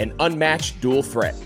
An unmatched dual threat.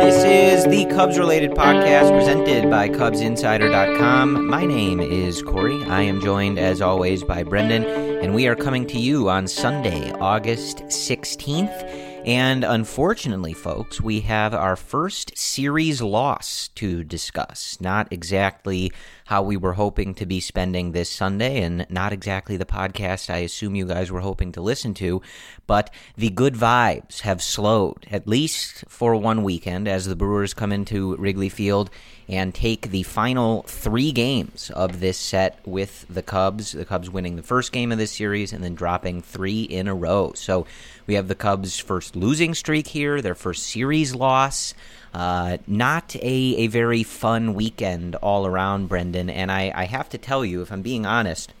This is the Cubs Related Podcast presented by CubsInsider.com. My name is Corey. I am joined, as always, by Brendan, and we are coming to you on Sunday, August 16th. And unfortunately, folks, we have our first series loss to discuss. Not exactly how we were hoping to be spending this Sunday, and not exactly the podcast I assume you guys were hoping to listen to, but the good vibes have slowed, at least for one weekend, as the Brewers come into Wrigley Field and take the final three games of this set with the Cubs winning the first game of this series and then dropping three in a row. So we have the Cubs' first losing streak here, their first series loss. Not a very fun weekend all around, Brendan. And I have to tell you, if I'm being honest,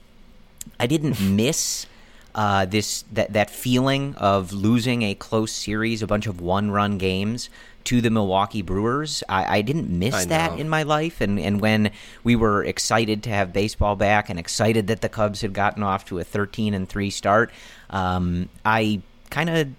I didn't miss that feeling of losing a close series, a bunch of one-run games to the Milwaukee Brewers. I didn't miss that in my life, and when we were excited to have baseball back and excited that the Cubs had gotten off to a 13-3 start, I don't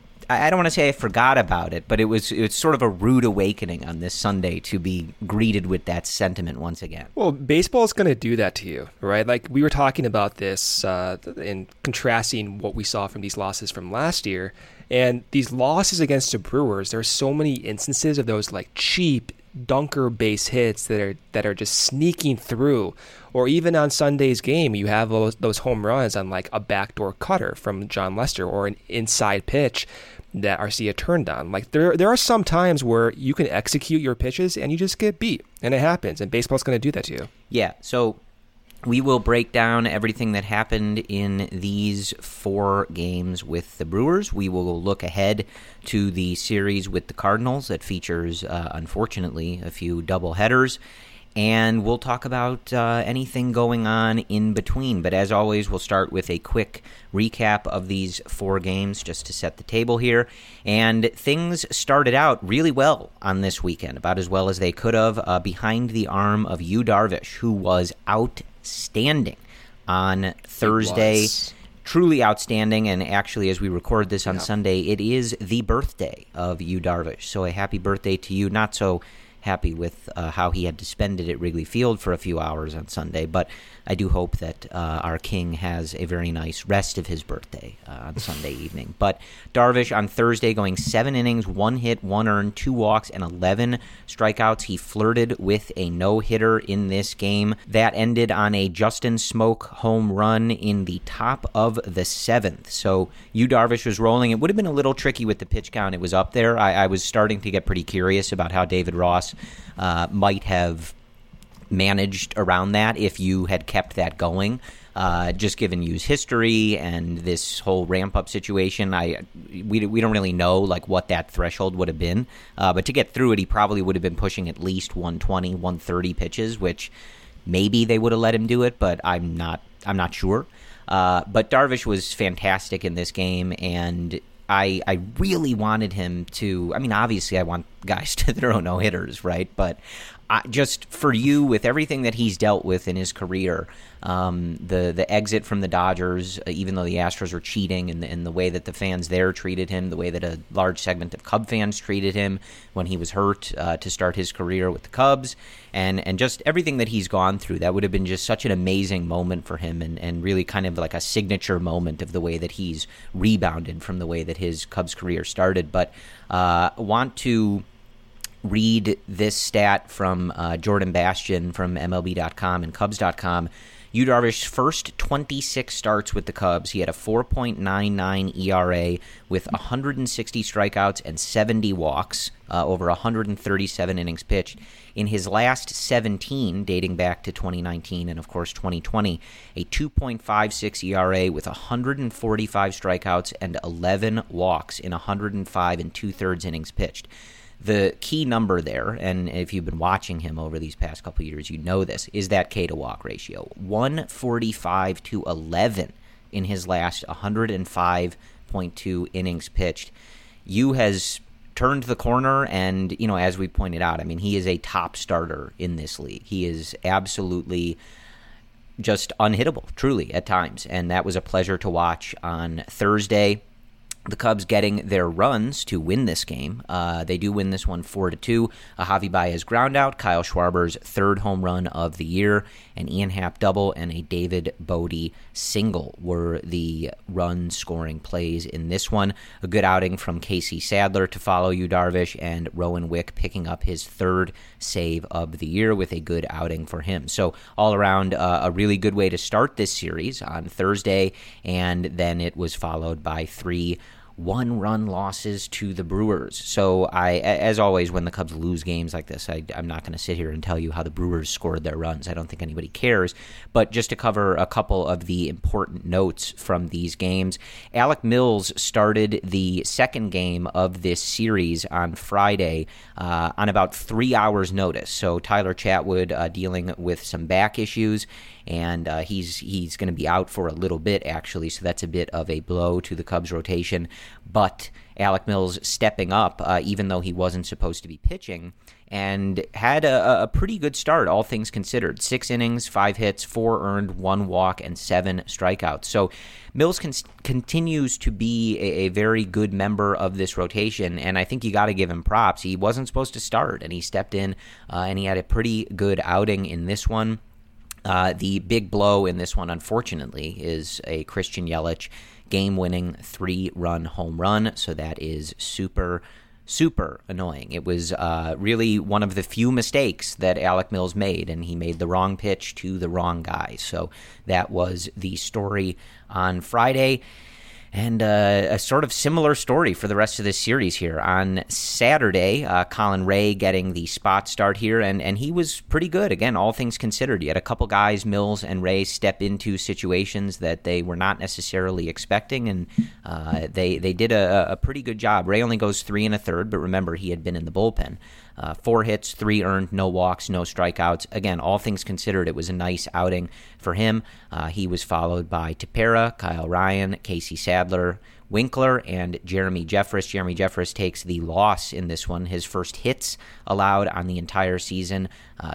want to say I forgot about it, but it's sort of a rude awakening on this Sunday to be greeted with that sentiment once again. Well, baseball's going to do that to you, right? Like, we were talking about this in contrasting what we saw from these losses from last year. And these losses against the Brewers, there are so many instances of those like cheap dunker base hits that are just sneaking through. Or even on Sunday's game, you have those home runs on like a backdoor cutter from Jon Lester or an inside pitch that Arcia turned on. Like, there are some times where you can execute your pitches and you just get beat, and it happens, and baseball's going to do that to you. Yeah, so we will break down everything that happened in these four games with the Brewers. We will look ahead to the series with the Cardinals that features, unfortunately, a few doubleheaders. And we'll talk about anything going on in between. But as always, we'll start with a quick recap of these four games just to set the table here. And things started out really well on this weekend, about as well as they could have, behind the arm of Yu Darvish, who was outstanding on Thursday. Truly outstanding, and actually, as we record this on Sunday, it is the birthday of Yu Darvish. So a happy birthday to you. Not so happy with how he had to spend it at Wrigley Field for a few hours on Sunday, but I do hope that our king has a very nice rest of his birthday on Sunday evening. But Darvish on Thursday going 7 innings, 1 hit, 1 earned, 2 walks, and 11 strikeouts. He flirted with a no-hitter in this game. That ended on a Justin Smoak home run in the top of the 7th. So Yu Darvish was rolling. It would have been a little tricky with the pitch count. It was up there. I was starting to get pretty curious about how David Ross might have managed around that if you had kept that going. Just given Yu's history and this whole ramp-up situation, we don't really know like what that threshold would have been. But to get through it, he probably would have been pushing at least 120, 130 pitches, which maybe they would have let him do it, but I'm not sure. But Darvish was fantastic in this game, and I really wanted him to. I mean, obviously, I want guys to throw no hitters, right? But just for you, with everything that he's dealt with in his career, the exit from the Dodgers, even though the Astros were cheating, and the way that the fans there treated him, the way that a large segment of Cub fans treated him when he was hurt to start his career with the Cubs, and just everything that he's gone through, that would have been just such an amazing moment for him, and really kind of like a signature moment of the way that he's rebounded from the way that his Cubs career started. But want to read this stat from Jordan Bastian from MLB.com and Cubs.com. Yu Darvish's first 26 starts with the Cubs, he had a 4.99 ERA with 160 strikeouts and 70 walks over 137 innings pitched. In his last 17, dating back to 2019 and, of course, 2020, a 2.56 ERA with 145 strikeouts and 11 walks in 105 and 2/3 innings pitched. The key number there, and if you've been watching him over these past couple of years, you know this, is that K-to-walk ratio, 145-11 in his last 105.2 innings pitched. Yu has turned the corner, and, you know, as we pointed out, I mean, he is a top starter in this league. He is absolutely just unhittable, truly, at times, and that was a pleasure to watch on Thursday. The Cubs getting their runs to win this game. They do win this one 4-2. A Javy Báez groundout, Kyle Schwarber's third home run of the year, an Ian Happ double, and a David Bodie single were the run-scoring plays in this one. A good outing from Casey Sadler to follow Yu Darvish, and Rowan Wick picking up his third save of the year with a good outing for him. So all around, a really good way to start this series on Thursday, and then it was followed by 3 1-run losses to the Brewers. So I, as always, when the Cubs lose games like this, I'm not going to sit here and tell you how the Brewers scored their runs. I don't think anybody cares. But just to cover a couple of the important notes from these games, Alec Mills started the second game of this series on Friday on about 3 hours' notice. So Tyler Chatwood dealing with some back issues, and he's going to be out for a little bit, actually, so that's a bit of a blow to the Cubs' rotation. But Alec Mills stepping up, even though he wasn't supposed to be pitching, and had a pretty good start, all things considered. 6 innings, 5 hits, 4 earned, 1 walk, and 7 strikeouts. So Mills continues to be a very good member of this rotation, and I think you got to give him props. He wasn't supposed to start, and he stepped in, and he had a pretty good outing in this one. The big blow in this one, unfortunately, is a Christian Yelich game-winning 3-run home run, so that is super, super annoying. It was really one of the few mistakes that Alec Mills made, and he made the wrong pitch to the wrong guy. So that was the story on Friday. And a sort of similar story for the rest of this series here. On Saturday, Colin Rea getting the spot start here, and he was pretty good. Again, all things considered, you had a couple guys, Mills and Rea, step into situations that they were not necessarily expecting, and they did a pretty good job. Rea only goes 3 1/3, but remember, he had been in the bullpen. 4 hits, 3 earned, no walks, no strikeouts. Again, all things considered, it was a nice outing for him. He was followed by Tepera, Kyle Ryan, Casey Sadler, Winkler, and Jeremy Jeffress. Jeremy Jeffress takes the loss in this one, his first hits allowed on the entire season,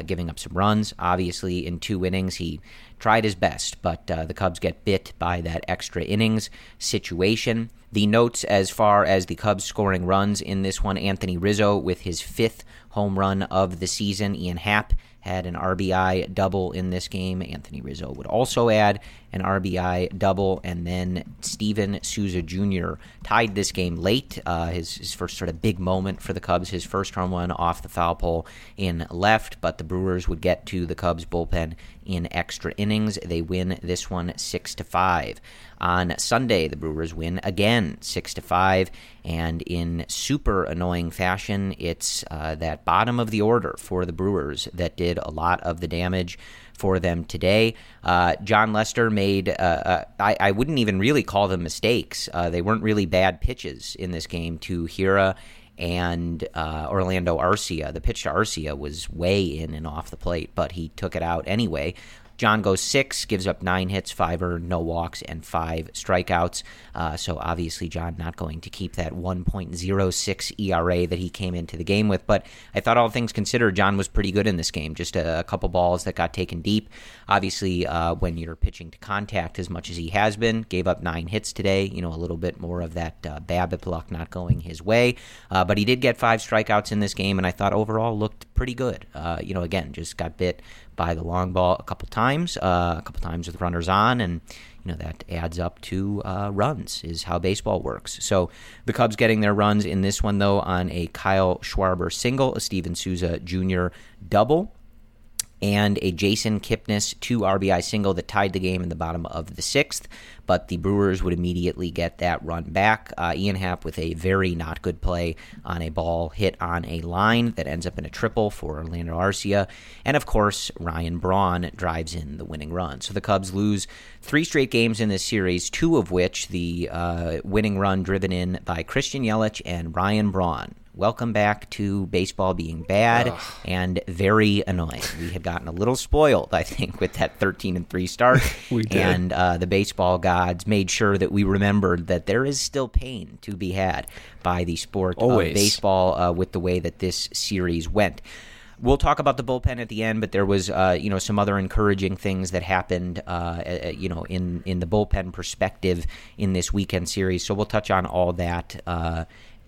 giving up some runs. Obviously, in 2 innings, he tried his best, but the Cubs get bit by that extra innings situation. The notes as far as the Cubs scoring runs in this one: Anthony Rizzo with his 5th home run of the season. Ian Happ had an RBI double in this game. Anthony Rizzo would also add an RBI double, and then Steven Souza Jr. tied this game late, his first sort of big moment for the Cubs, his first home run off the foul pole in left, but the Brewers would get to the Cubs bullpen in extra innings. They win this one 6-5. On Sunday, the Brewers win again 6-5, and in super annoying fashion, it's that bottom of the order for the Brewers that did a lot of the damage for them today. Jon Lester made, I wouldn't even really call them mistakes. They weren't really bad pitches in this game to Hira and Orlando Arcia. The pitch to Arcia was way in and off the plate, but he took it out anyway. Jon goes 6, gives up 9 hits, 5 earned, no walks, and 5 strikeouts. So obviously Jon not going to keep that 1.06 ERA that he came into the game with. But I thought all things considered, Jon was pretty good in this game. Just a couple balls that got taken deep. Obviously, when you're pitching to contact as much as he has been, gave up 9 hits today. You know, a little bit more of that BABIP luck not going his way. But he did get 5 strikeouts in this game, and I thought overall looked pretty good. You know, again, just got bit by the long ball a couple times with runners on, and you know that adds up to runs is how baseball works. So the Cubs getting their runs in this one, though, on a Kyle Schwarber single, a Steven Souza Jr. double, and a Jason Kipnis 2 RBI single that tied the game in the bottom of the 6th. But the Brewers would immediately get that run back. Ian Happ with a very not good play on a ball hit on a line that ends up in a triple for Orlando Arcia. And, of course, Ryan Braun drives in the winning run. So the Cubs lose 3 straight games in this series, 2 of which the winning run driven in by Christian Yelich and Ryan Braun. Welcome back to baseball being bad and very annoying. We had gotten a little spoiled, I think, with that 13-3 start. We did. And the baseball gods made sure that we remembered that there is still pain to be had by the sport of baseball with the way that this series went. We'll talk about the bullpen at the end, but there was, you know, some other encouraging things that happened, you know, in the bullpen perspective in this weekend series. So we'll touch on all that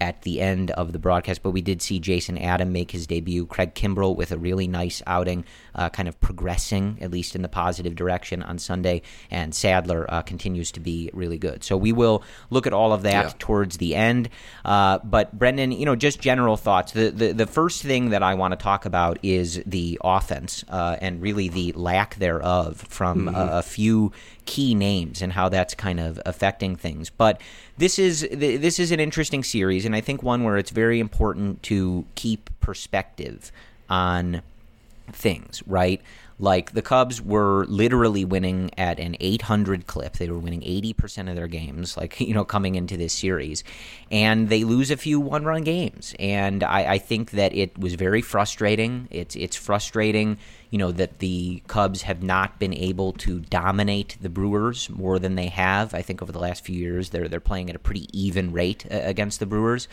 at the end of the broadcast, but we did see Jason Adam make his debut. Craig Kimbrel with a really nice outing, kind of progressing, at least in the positive direction on Sunday, and Sadler continues to be really good. So we will look at all of that towards the end. But Brendan, you know, just general thoughts. The first thing that I want to talk about is the offense and really the lack thereof from a few key names and how that's kind of affecting things. But this is an interesting series, and I think one where it's very important to keep perspective on things, right? Like the Cubs were literally winning at an 800 clip. They were winning 80% of their games, like, you know, coming into this series. And they lose a few one-run games. And I think that it was very frustrating. It's frustrating, you know, that the Cubs have not been able to dominate the Brewers more than they have. I think over the last few years, they're playing at a pretty even rate against the Brewers.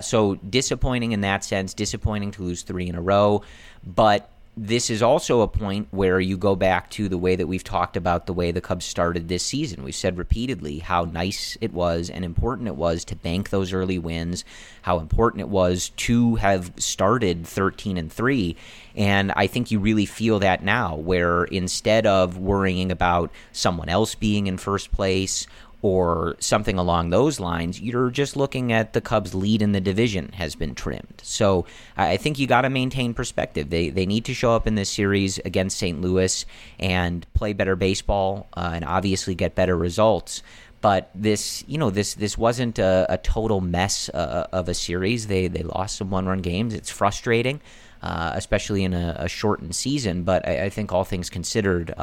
So disappointing in that sense, disappointing to lose 3 in a row. But this is also a point where you go back to the way that we've talked about the way the Cubs started this season. We've said repeatedly how nice it was and important it was to bank those early wins, how important it was to have started 13-3. And I think you really feel that now, where instead of worrying about someone else being in first place or something along those lines, you're just looking at the Cubs' lead in the division has been trimmed. So I think you got to maintain perspective. They need to show up in this series against St. Louis and play better baseball and obviously get better results. But this, you know, this wasn't a total mess of a series. They lost some one-run games. It's frustrating, especially in a shortened season. But I think all things considered,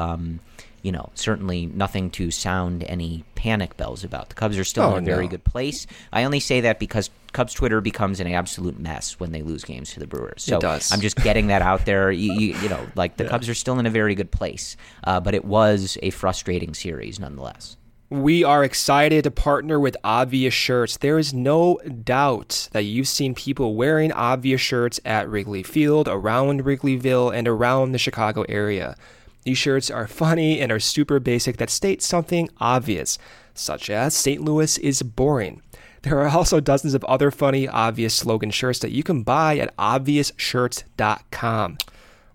you know, certainly nothing to sound any panic bells about. The Cubs are still in a very good place. I only say that because Cubs Twitter becomes an absolute mess when they lose games to the Brewers. So it does. I'm just getting that out there. You know, like the Cubs are still in a very good place, but it was a frustrating series nonetheless. We are excited to partner with Obvious Shirts. There is no doubt that you've seen people wearing Obvious shirts at Wrigley Field, around Wrigleyville, and around the Chicago area. These shirts are funny and are super basic that state something obvious. such as St. Louis is boring. There are also dozens of other funny, obvious slogan shirts that you can buy at obviousshirts.com.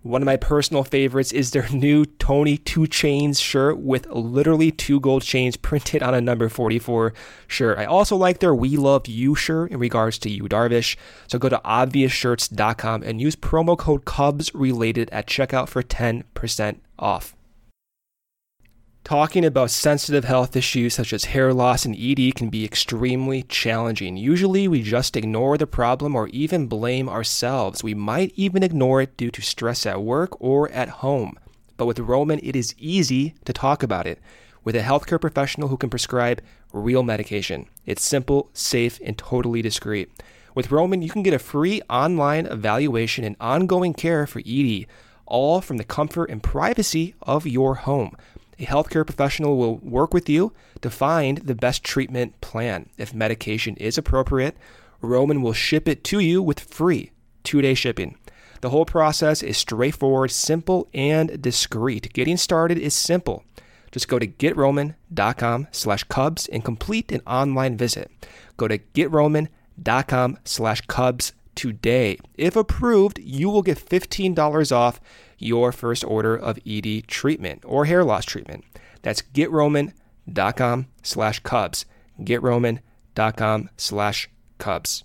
One of my personal favorites is their new Tony 2 Chainz shirt with literally two gold chains printed on a number 44 shirt. I also like their We Love You shirt in regards to Yu Darvish. So go to obviousshirts.com and use promo code Cubs Related at checkout for 10% off. Talking about sensitive health issues such as hair loss and ED can be extremely challenging. Usually we just ignore the problem or even blame ourselves. We might even ignore it due to stress at work or at home. But with Roman, it is easy to talk about it with a healthcare professional who can prescribe real medication. It's simple, safe, and totally discreet. With Roman, you can get a free online evaluation and ongoing care for ED, all from the comfort and privacy of your home. A healthcare professional will work with you to find the best treatment plan. If medication is appropriate, Roman will ship it to you with free 2-day shipping. The whole process is straightforward, simple, and discreet. Getting started is simple. Just go to GetRoman.com/Cubs and complete an online visit. Go to GetRoman.com/Cubs today. If approved, you will get $15 off your first order of ED treatment or hair loss treatment. That's GetRoman.com/Cubs. GetRoman.com/Cubs.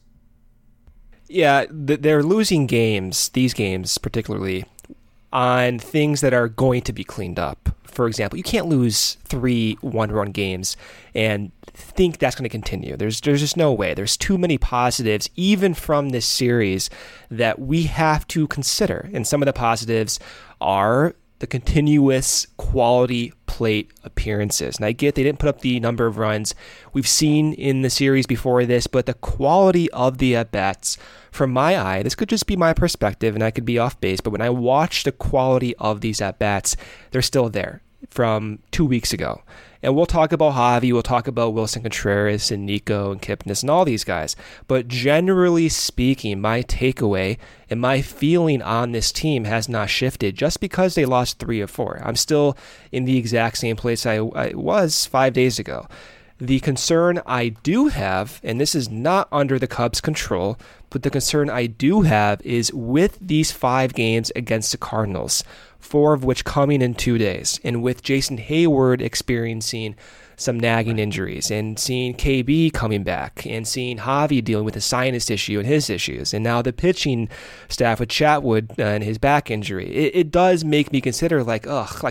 Yeah, they're losing games, these games particularly, on things that are going to be cleaned up. For example, you can't lose 3 one-run games and think that's going to continue. There's just no way. There's too many positives, even from this series, that we have to consider. And some of the positives are the continuous quality plate appearances. And I get they didn't put up the number of runs we've seen in the series before this, but the quality of the at-bats, from my eye, this could just be my perspective and I could be off base, but when I watch the quality of these at-bats, they're still there from 2 weeks ago. And we'll talk about Javy, we'll talk about Willson Contreras and Nico and Kipnis and all these guys. But generally speaking, my takeaway and my feeling on this team has not shifted just because they lost 3 of 4. I'm still in the exact same place I was 5 days ago. The concern I do have, and this is not under the Cubs' control, but the concern I do have is with these 5 games against the Cardinals, 4 of which coming in 2 days, and with Jason Hayward experiencing some nagging injuries, and seeing KB coming back, and seeing Javy dealing with a sinus issue and his issues, and now the pitching staff with Chatwood and his back injury, it does make me consider like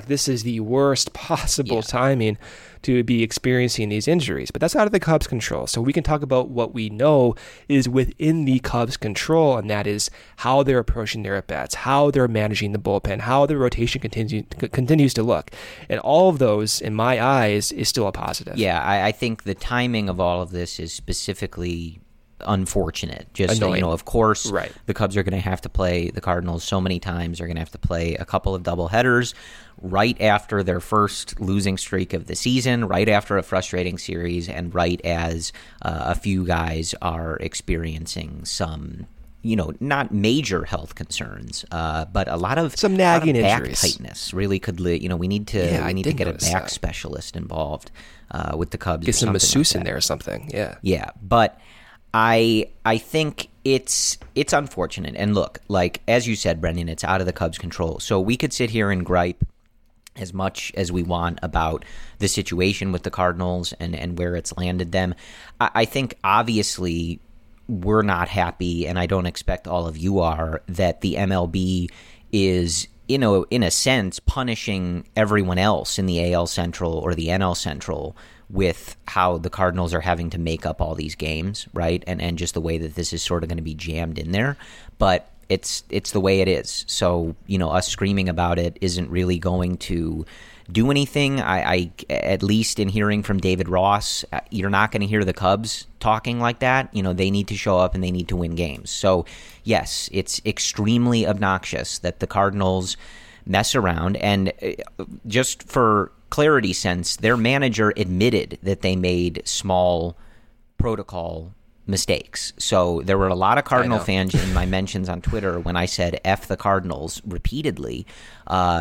this is the worst possible timing to be experiencing these injuries. But that's out of the Cubs' control, so we can talk about what we know is within the Cubs' control, and that is how they're approaching their at-bats, how they're managing the bullpen, how the rotation continues to look. And all of those, in my eyes, is still a positive. Yeah, I think the timing of all of this is specifically unfortunate. Just, annoying. Of course, right. The Cubs are going to have to play the Cardinals so many times. They're going to have to play a couple of doubleheaders right after their first losing streak of the season, right after a frustrating series, and right as a few guys are experiencing some, not major health concerns, but a lot of some nagging injuries. Back tightness really could, we need to we need to get a back specialist involved with the Cubs. Get some masseuse in there or something. Yeah, yeah. But I think it's unfortunate. And look, like as you said, Brendan, it's out of the Cubs' control. So we could sit here and gripe as much as we want about the situation with the Cardinals and where it's landed them. I think obviously we're not happy, and I don't expect all of you are, that the MLB is, in a sense, punishing everyone else in the AL Central or the NL Central with how the Cardinals are having to make up all these games, right? And just the way that this is sort of going to be jammed in there. But it's the way it is. So, us screaming about it isn't really going to do anything. I at least in hearing from David Ross, you're not going to hear the Cubs talking like that. They need to show up and they need to win games. So yes, it's extremely obnoxious that the Cardinals mess around. And just for clarity's sense, their manager admitted that they made small protocol mistakes. So there were a lot of Cardinal fans in my mentions on Twitter when I said F the Cardinals repeatedly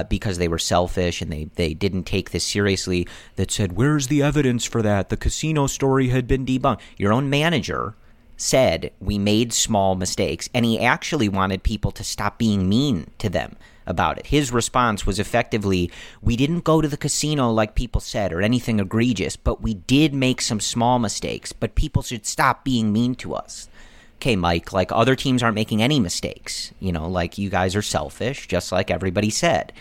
because they were selfish and they didn't take this seriously, that said, where's the evidence for that? The casino story had been debunked. Your own manager said we made small mistakes, and he actually wanted people to stop being mean to them about it. His response was effectively, we didn't go to the casino like people said or anything egregious, but we did make some small mistakes, but people should stop being mean to us. Okay, Mike, like other teams aren't making any mistakes, you know, like you guys are selfish, just like everybody said.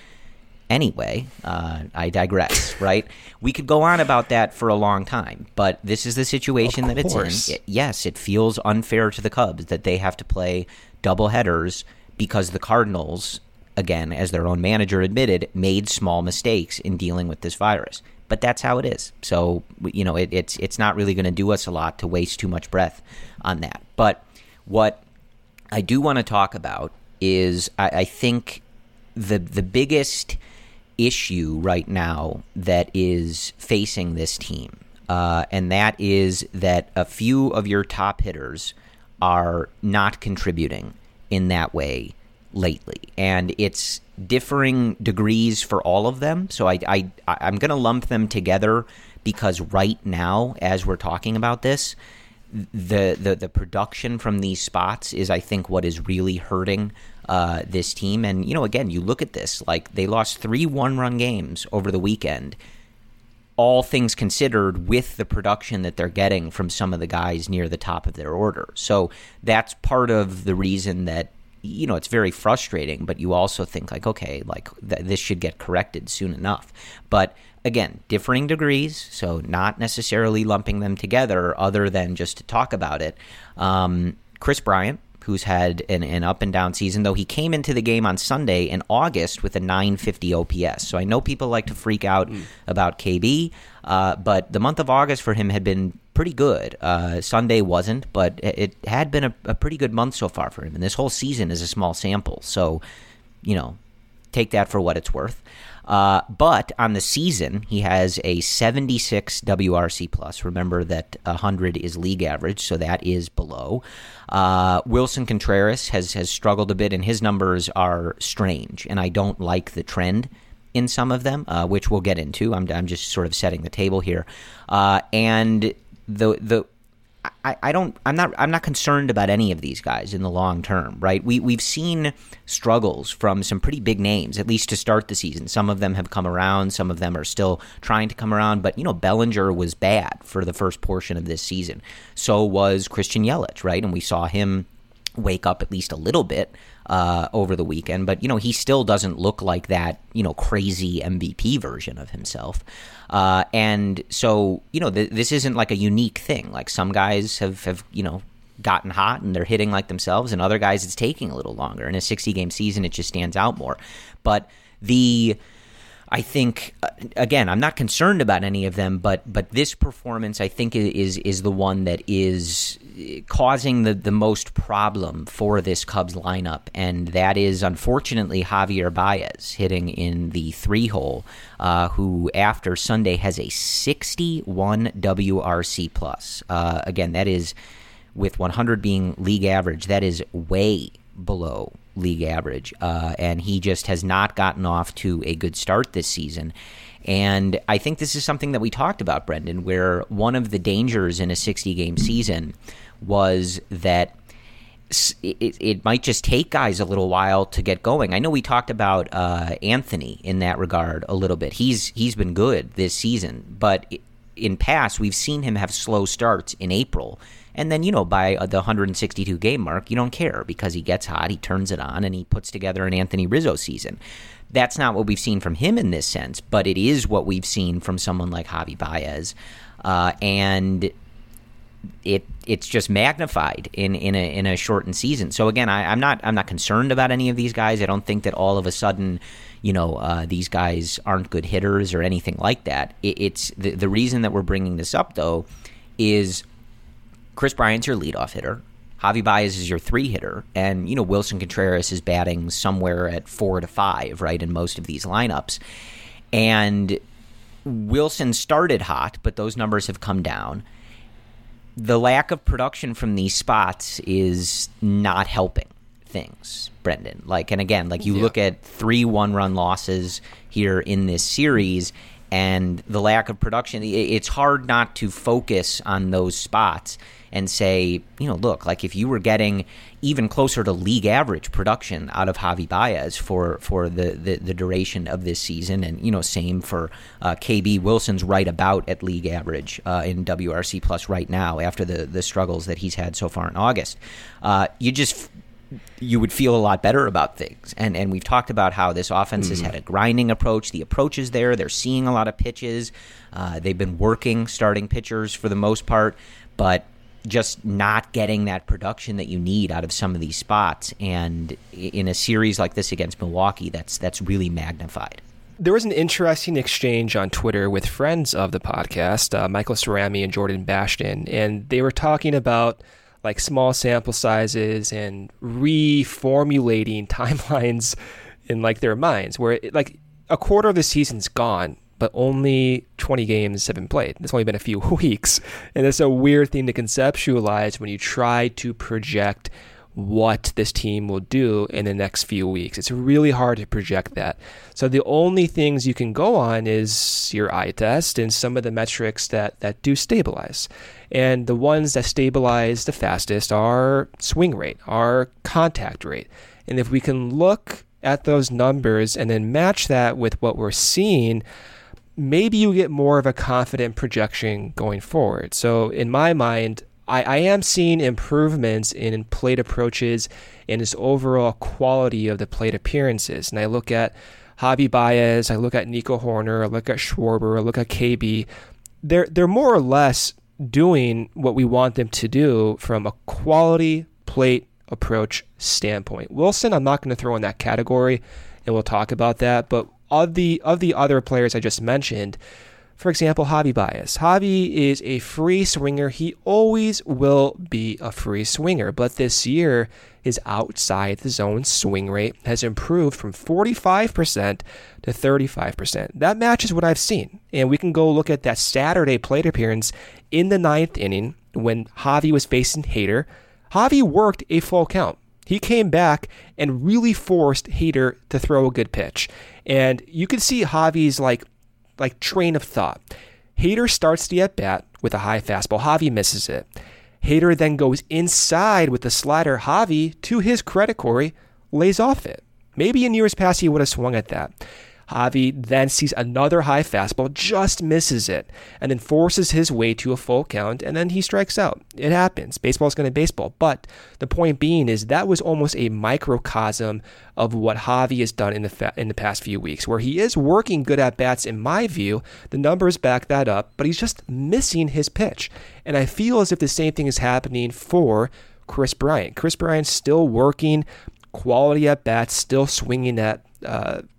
Anyway, I digress, right? We could go on about that for a long time, but this is the situation that it's in. Yes, it feels unfair to the Cubs that they have to play doubleheaders because the Cardinals, again, as their own manager admitted, made small mistakes in dealing with this virus. But that's how it is. So, you know, it's not really going to do us a lot to waste too much breath on that. But what I do want to talk about is I think the biggest issue right now that is facing this team, and that is that a few of your top hitters are not contributing in that way lately, and it's differing degrees for all of them. So I'm going to lump them together because right now, as we're talking about this, the production from these spots is, I think, what is really hurting this team. And, you know, again, you look at this, like they lost 3 one-run games over the weekend, all things considered, with the production that they're getting from some of the guys near the top of their order. So that's part of the reason that, you know, it's very frustrating, but you also think like, okay, like this should get corrected soon enough. But again, differing degrees, so not necessarily lumping them together other than just to talk about it. Kris Bryant, who's had an up and down season, though he came into the game on Sunday in August with a 950 OPS. So I know people like to freak out about KB, but the month of August for him had been pretty good. Sunday wasn't, but it had been a pretty good month so far for him. And this whole season is a small sample. So, you know, take that for what it's worth. But on the season, he has a 76 WRC plus. Remember that 100 is league average, so that is below. Willson Contreras has struggled a bit, and his numbers are strange, and I don't like the trend in some of them, which we'll get into. I'm just sort of setting the table here, and the. I'm not concerned about any of these guys in the long term, right? We've seen struggles from some pretty big names, at least to start the season. Some of them have come around, some of them are still trying to come around, but you know, Bellinger was bad for the first portion of this season. So was Christian Yelich, right? And we saw him wake up at least a little bit over the weekend, but you know, he still doesn't look like that, you know, crazy MVP version of himself. And so, you know, this isn't like a unique thing. Like some guys have, you know, gotten hot and they're hitting like themselves, and other guys it's taking a little longer. In a 60-game season, it just stands out more. But I think, again, I'm not concerned about any of them, but this performance, I think, is the one that is causing the most problem for this Cubs lineup, and that is, unfortunately, Javy Báez hitting in the 3-hole, who after Sunday has a 61 WRC plus. Again, that is, with 100 being league average, that is way below league average, and he just has not gotten off to a good start this season. And I think this is something that we talked about, Brendan, where one of the dangers in a 60-game season was that it might just take guys a little while to get going. I know we talked about Anthony in that regard a little bit. He's been good this season, but in past we've seen him have slow starts in April. And then, you know, by the 162-game mark, you don't care because he gets hot, he turns it on, and he puts together an Anthony Rizzo season. That's not what we've seen from him in this sense, but it is what we've seen from someone like Javy Báez. And it's just magnified in a shortened season. So again, I'm not concerned about any of these guys. I don't think that all of a sudden, you know, these guys aren't good hitters or anything like that. It's the reason that we're bringing this up, though, is Kris Bryant's your leadoff hitter. Javy Báez is your 3-hitter. And, you know, Willson Contreras is batting somewhere at 4 to 5, right, in most of these lineups. And Willson started hot, but those numbers have come down. the lack of production from these spots is not helping things, Brendan. Like, and again, like you look at 3 1-run losses here in this series, and the lack of production, it's hard not to focus on those spots and say, you know, look, like if you were getting even closer to league average production out of Javy Báez for the duration of this season, and, you know, same for KB. Wilson's right about at league average in WRC plus right now after the struggles that he's had so far in August. You would feel a lot better about things. And we've talked about how this offense has had a grinding approach. The approach is there. They're seeing a lot of pitches. They've been working starting pitchers for the most part, but just not getting that production that you need out of some of these spots. And in a series like this against Milwaukee, that's really magnified. There was an interesting exchange on Twitter with friends of the podcast, Michael Cerami and Jordan Bashton, and they were talking about like small sample sizes and reformulating timelines in like their minds, where like a quarter of the season's gone, but only 20 games have been played. It's only been a few weeks. And it's a weird thing to conceptualize when you try to project what this team will do in the next few weeks. It's really hard to project that. So the only things you can go on is your eye test and some of the metrics that do stabilize. And the ones that stabilize the fastest are swing rate, are contact rate. And if we can look at those numbers and then match that with what we're seeing, maybe you get more of a confident projection going forward. So in my mind, I am seeing improvements in plate approaches and his overall quality of the plate appearances. And I look at Javy Báez, I look at Nico Hoerner, I look at Schwarber, I look at KB. They're more or less doing what we want them to do from a quality plate approach standpoint. Willson, I'm not going to throw in that category, and we'll talk about that. But of the other players I just mentioned, for example, Javy Báez. Javy is a free swinger. He always will be a free swinger, but this year his outside the zone swing rate has improved from 45% to 35%. That matches what I've seen, and we can go look at that Saturday plate appearance in the ninth inning when Javy was facing Hader. Javy worked a full count. He came back and really forced Hader to throw a good pitch, and you could see Javy's like train of thought. Hader starts the at-bat with a high fastball. Javy misses it. Hader then goes inside with the slider. Javy, to his credit, Corey, lays off it. Maybe in years past he would have swung at that. Javy then sees another high fastball, just misses it, and then forces his way to a full count, and then he strikes out. It happens. Baseball's going to baseball. But the point being is that was almost a microcosm of what Javy has done in the past few weeks, where he is working good at-bats in my view. The numbers back that up, but he's just missing his pitch. And I feel as if the same thing is happening for Kris Bryant. Kris Bryant's still working quality at-bats, still swinging at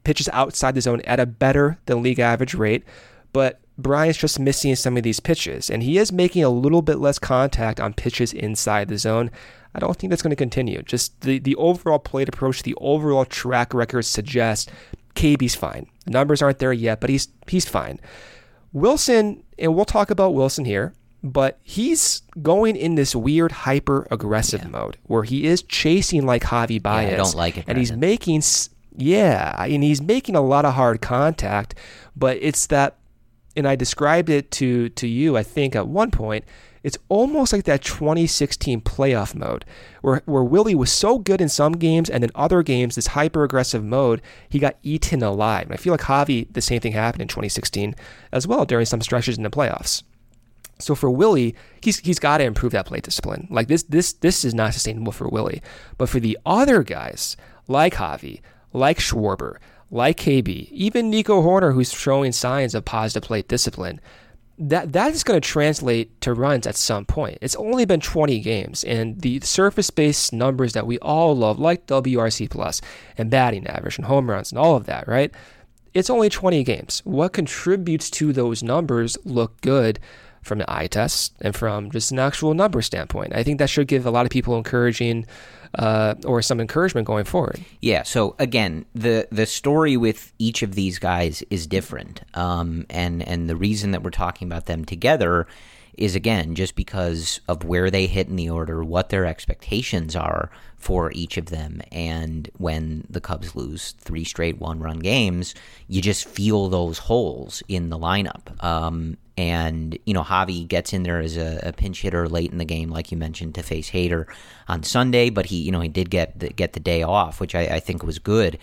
pitches outside the zone at a better than league average rate, but Bryant's just missing some of these pitches, and he is making a little bit less contact on pitches inside the zone. I don't think that's going to continue. Just the overall plate approach, the overall track record suggests KB's fine. The numbers aren't there yet, but he's fine. Willson, and we'll talk about Willson here, but he's going in this weird hyper-aggressive mode where he is chasing like Javy Báez. Yeah, I don't like it. And he's making... Yeah, I mean, he's making a lot of hard contact, but it's that, and I described it to you, I think, at one point, it's almost like that 2016 playoff mode where Willie was so good in some games and in other games, this hyper-aggressive mode, he got eaten alive. And I feel like Javy, the same thing happened in 2016 as well during some stretches in the playoffs. So for Willie, he's got to improve that plate discipline. Like this is not sustainable for Willie. But for the other guys, like Javy, like Schwarber, like KB, even Nico Hoerner, who's showing signs of positive plate discipline, that is going to translate to runs at some point. It's only been 20 games, and the surface-based numbers that we all love, like WRC plus and batting average and home runs and all of that, right? It's only 20 games. What contributes to those numbers look good from the eye test and from just an actual number standpoint. I think that should give a lot of people some encouragement going forward. Yeah. So again, the story with each of these guys is different. And the reason that we're talking about them together is, again, just because of where they hit in the order, what their expectations are for each of them. And when the Cubs lose 3 straight one-run games, you just feel those holes in the lineup. And, you know, Javy gets in there as a pinch hitter late in the game, like you mentioned, to face Hader on Sunday. But he, you know, he did get the day off, which I think was good.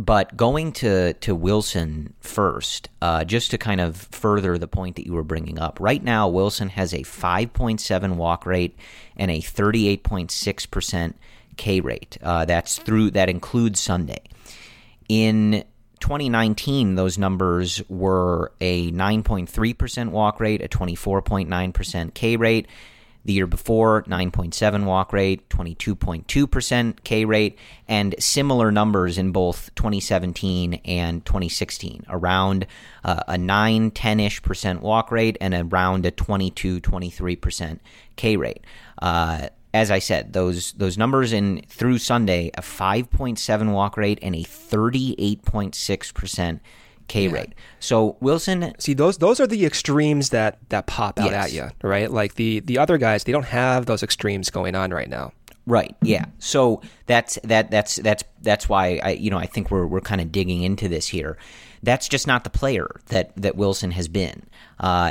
But going to Willson first, just to kind of further the point that you were bringing up, right now Willson has a 5.7 walk rate and a 38.6% K rate. That includes Sunday. In 2019, those numbers were a 9.3% walk rate, a 24.9% K rate. The year before, 9.7 walk rate, 22.2% K rate, and similar numbers in both 2017 and 2016, around a 9, 10-ish percent walk rate and around a 22, 23% K rate. As I said, those numbers in through Sunday, a 5.7 walk rate and a 38.6% K rate. So Willson, see, those are the extremes that pop out at you, right? Like the other guys, they don't have those extremes going on right now. Right. Yeah. So that's why I think we're kind of digging into this here. That's just not the player that Willson has been.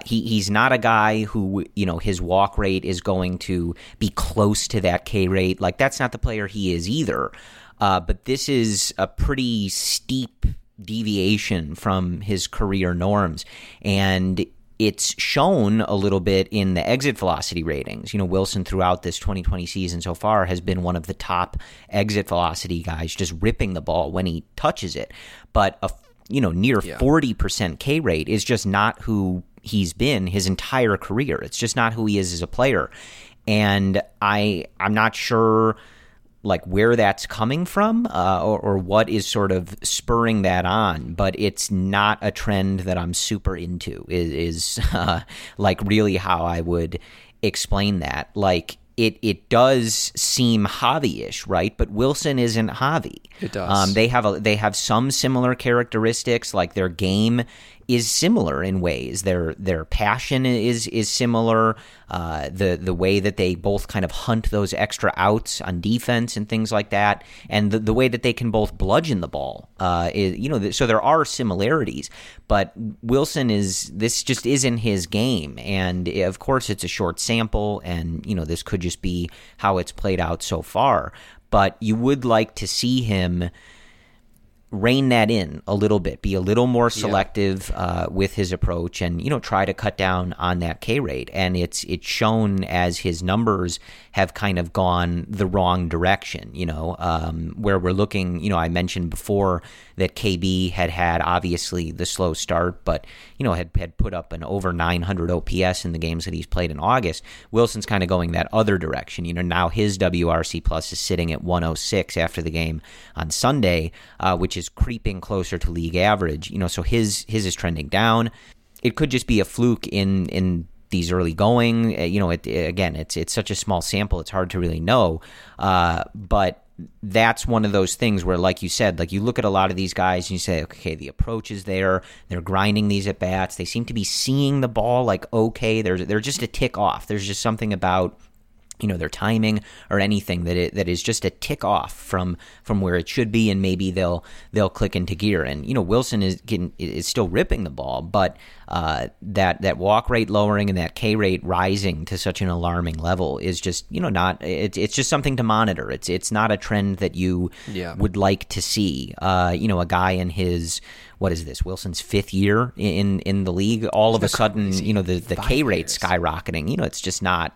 He's not a guy who, you know, his walk rate is going to be close to that K rate. Like, that's not the player he is either. But this is a pretty steep deviation from his career norms, and it's shown a little bit in the exit velocity ratings. You know, Willson throughout this 2020 season so far has been one of the top exit velocity guys, just ripping the ball when he touches it. But a near 40% K rate is just not who he's been his entire career. It's just not who he is as a player, and I'm not sure like where that's coming from or what is sort of spurring that on, but it's not a trend that I'm super into is like really how I would explain that. Like it does seem Javy-ish, right? But Willson isn't Javy. It does. They have some similar characteristics, like their game is similar in ways. Their passion is similar. The way that they both kind of hunt those extra outs on defense and things like that, and the way that they can both bludgeon the ball. So there are similarities, but Willson just isn't his game, and of course it's a short sample, and this could just be how it's played out so far. But you would like to see him rein that in a little bit, be a little more selective with his approach, and try to cut down on that K rate. And it's shown as his numbers have kind of gone the wrong direction, where we're looking. I mentioned before that KB had obviously the slow start, but had put up an over 900 OPS in the games that he's played in August. Willson's kind of going that other direction. Now his WRC plus is sitting at 106 after the game on Sunday, which is creeping closer to league average, so his is trending down. It could just be a fluke in these early going, it's such a small sample, it's hard to really know, but that's one of those things where, like you said, like you look at a lot of these guys and you say, okay, the approach is there, they're grinding these at bats, they seem to be seeing the ball, like, okay, they're just a tick off, there's just something about their timing or anything that is just a tick off from where it should be, and maybe they'll click into gear. And Willson is still ripping the ball, but that walk rate lowering and that K rate rising to such an alarming level is just not. It's just something to monitor. It's not a trend that you would like to see. A guy in his, what is this, Willson's 5th year in the league, all of a sudden the K rate skyrocketing. It's just not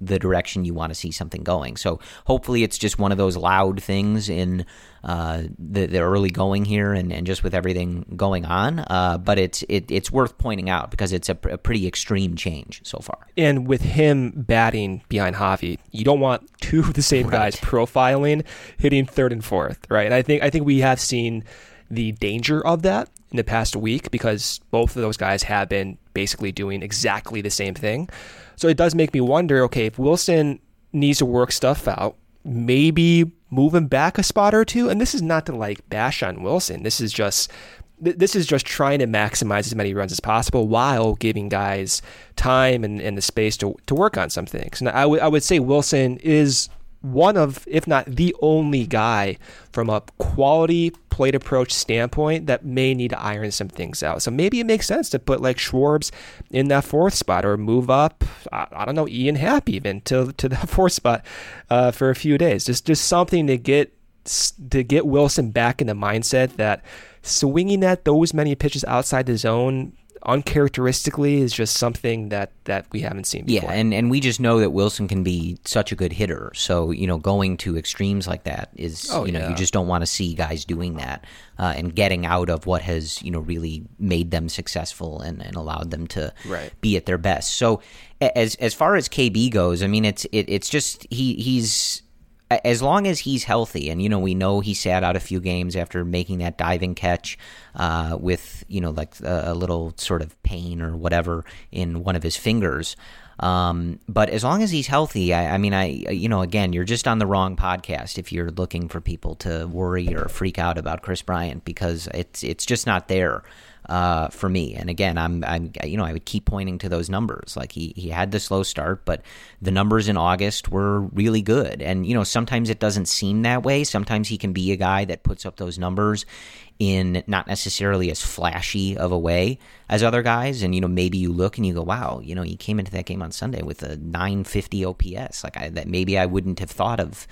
the direction you want to see something going. So hopefully it's just one of those loud things in the early going here, and just with everything going on. But it's worth pointing out because it's a pretty extreme change so far. And with him batting behind Javy, you don't want two of the same guys profiling, hitting third and fourth, right? And I think we have seen the danger of that in the past week because both of those guys have been basically doing exactly the same thing. So it does make me wonder, okay, if Willson needs to work stuff out, maybe move him back a spot or two. And this is not to bash on Willson. This is just this is just trying to maximize as many runs as possible while giving guys time and the space to work on some things. And I would say Willson is one of, if not the only guy from a quality plate approach standpoint that may need to iron some things out. So maybe it makes sense to put like Schwarbs in that fourth spot or move up, I don't know, Ian Happ even to the fourth spot for a few days. Just something to get Willson back in the mindset that swinging at those many pitches outside the zone uncharacteristically is just something that we haven't seen before. Yeah, and we just know that Willson can be such a good hitter. So, you know, going to extremes like that is, you just don't want to see guys doing that and getting out of what has, you know, really made them successful and allowed them to be at their best. So as far as KB goes, I mean, it's just he's... As long as he's healthy, and, you know, we know he sat out a few games after making that diving catch with, you know, like a little sort of pain or whatever in one of his fingers. But as long as he's healthy, I mean, you know, again, you're just on the wrong podcast if you're looking for people to worry or freak out about Kris Bryant, because it's just not there for me. And again, I'm you know, I would keep pointing to those numbers. Like he had the slow start, but the numbers in August were really good. And, you know, sometimes it doesn't seem that way. Sometimes he can be a guy that puts up those numbers in not necessarily as flashy of a way as other guys. And, you know, maybe you look and you go, wow, you know, he came into that game on Sunday with a 950 OPS. Like that maybe I wouldn't have thought of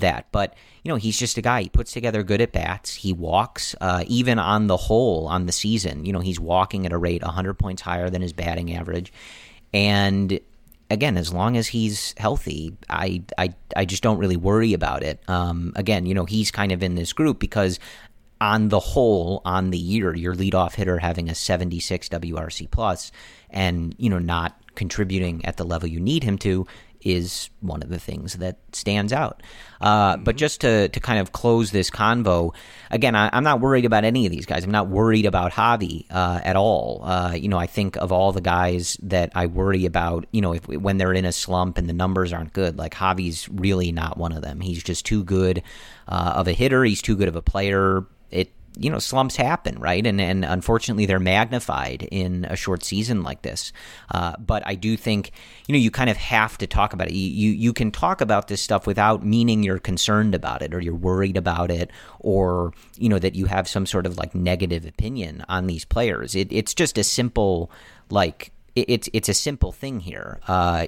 that. But, you know, he's just a guy. He puts together good at-bats. He walks, even on the whole, on the season. You know, he's walking at a rate 100 points higher than his batting average. And again, as long as he's healthy, I just don't really worry about it. Again, you know, he's kind of in this group because on the whole, on the year, your leadoff hitter having a 76 WRC plus and, you know, not contributing at the level you need him to is one of the things that stands out. But just to kind of close this convo, again, I'm not worried about any of these guys. I'm not worried about Javy at all. You know, I think of all the guys that I worry about, you know, when they're in a slump and the numbers aren't good, like Javy's really not one of them. He's just too good of a hitter. He's too good of a player. You know, slumps happen, right? And unfortunately, they're magnified in a short season like this. But I do think, you know, you kind of have to talk about it. You can talk about this stuff without meaning you're concerned about it or you're worried about it or, you know, that you have some sort of like negative opinion on these players. It's just a simple, like, it's a simple thing here.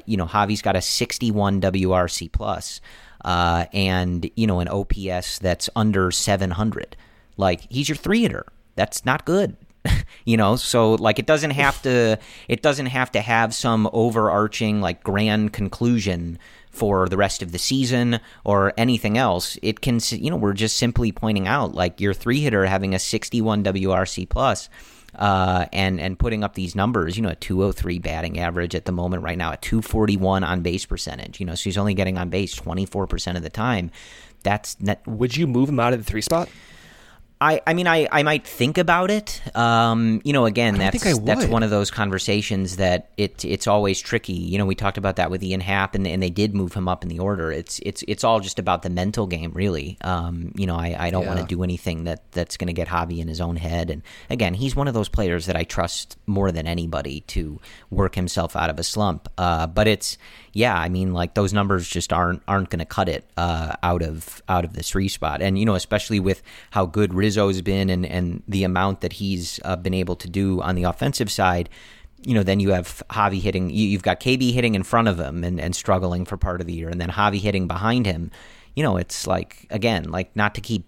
You know, Javy's got a 61 WRC plus and, you know, an OPS that's under 700. Like, he's your three hitter. That's not good. You know, so like it doesn't have to have some overarching like grand conclusion for the rest of the season or anything else. It can, you know, we're just simply pointing out like your three hitter having a 61 WRC plus and putting up these numbers, you know, a 203 batting average at the moment right now, a 241 on base percentage, you know, so he's only getting on base 24% of the time. Would you move him out of the three spot? I mean, I might think about it. You know, again, that's one of those conversations that it's always tricky. You know, we talked about that with Ian Happ, and they did move him up in the order. It's all just about the mental game, really. You know, I don't want to do anything that's going to get Javy in his own head. And again, he's one of those players that I trust more than anybody to work himself out of a slump. But it's, yeah, I mean, like those numbers just aren't going to cut it out of the three spot. And, you know, especially with how good Rizzo's been and the amount that he's been able to do on the offensive side, you know, then you have Javy hitting, you've got KB hitting in front of him and struggling for part of the year, and then Javy hitting behind him. You know, it's like, again, like not to keep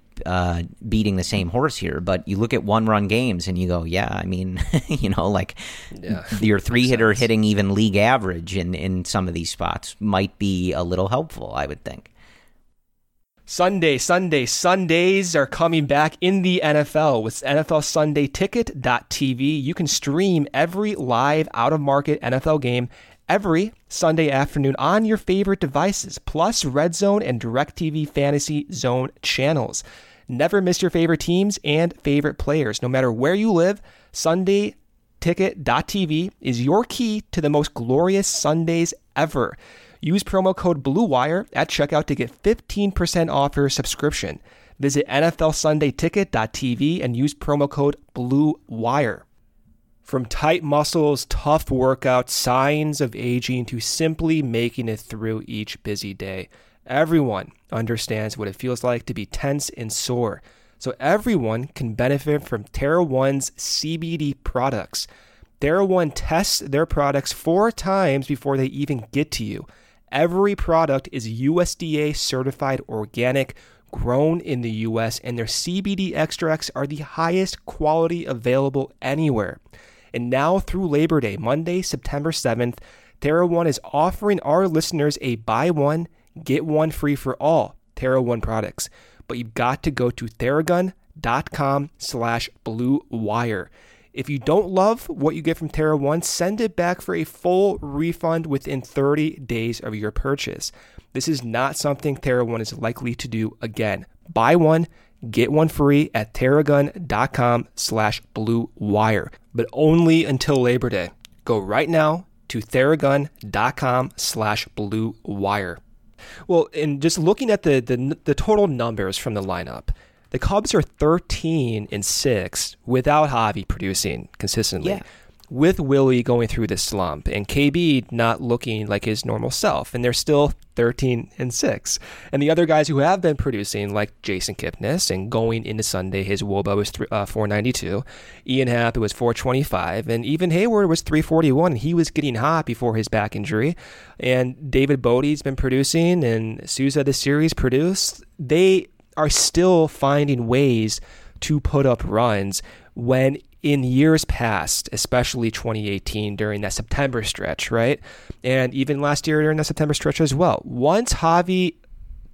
beating the same horse here, but you look at one-run games and you go, yeah, I mean, you know, like your three-hitter hitting even league average in some of these spots might be a little helpful, I would think. Sundays are coming back in the NFL with NFLSundayTicket.tv. You can stream every live out-of-market NFL game every Sunday afternoon on your favorite devices, plus Red Zone and DirecTV Fantasy Zone channels. Never miss your favorite teams and favorite players. No matter where you live, SundayTicket.tv is your key to the most glorious Sundays ever. Use promo code BLUEWIRE at checkout to get 15% off your subscription. Visit NFLSundayTicket.tv and use promo code BLUEWIRE. From tight muscles, tough workouts, signs of aging, to simply making it through each busy day. Everyone understands what it feels like to be tense and sore. So everyone can benefit from TerraOne's CBD products. TerraOne tests their products 4 times before they even get to you. Every product is USDA certified organic, grown in the U.S., and their CBD extracts are the highest quality available anywhere. And now through Labor Day, Monday, September 7th, TerraOne is offering our listeners a buy one, get one free for all TerraOne products. But you've got to go to Theragun.com/BlueWire. If you don't love what you get from TerraOne, send it back for a full refund within 30 days of your purchase. This is not something TerraOne is likely to do again. Buy one, get one free at Theragun.com/BlueWire. But only until Labor Day. Go right now to Theragun.com/BlueWire. Well, and just looking at the total numbers from the lineup, the Cubs are 13-6 without Javy producing consistently, with Willie going through the slump and KB not looking like his normal self, and they're still 13-6. And the other guys who have been producing, like Jason Kipnis, and going into Sunday, his WOBA was 492, Ian Happ, it was 425, and even Hayward was 341, and he was getting hot before his back injury. And David Bodie's been producing, and Souza this series produced. They are still finding ways to put up runs when in years past, especially 2018 during that September stretch, right? And even last year during that September stretch as well. Once Javy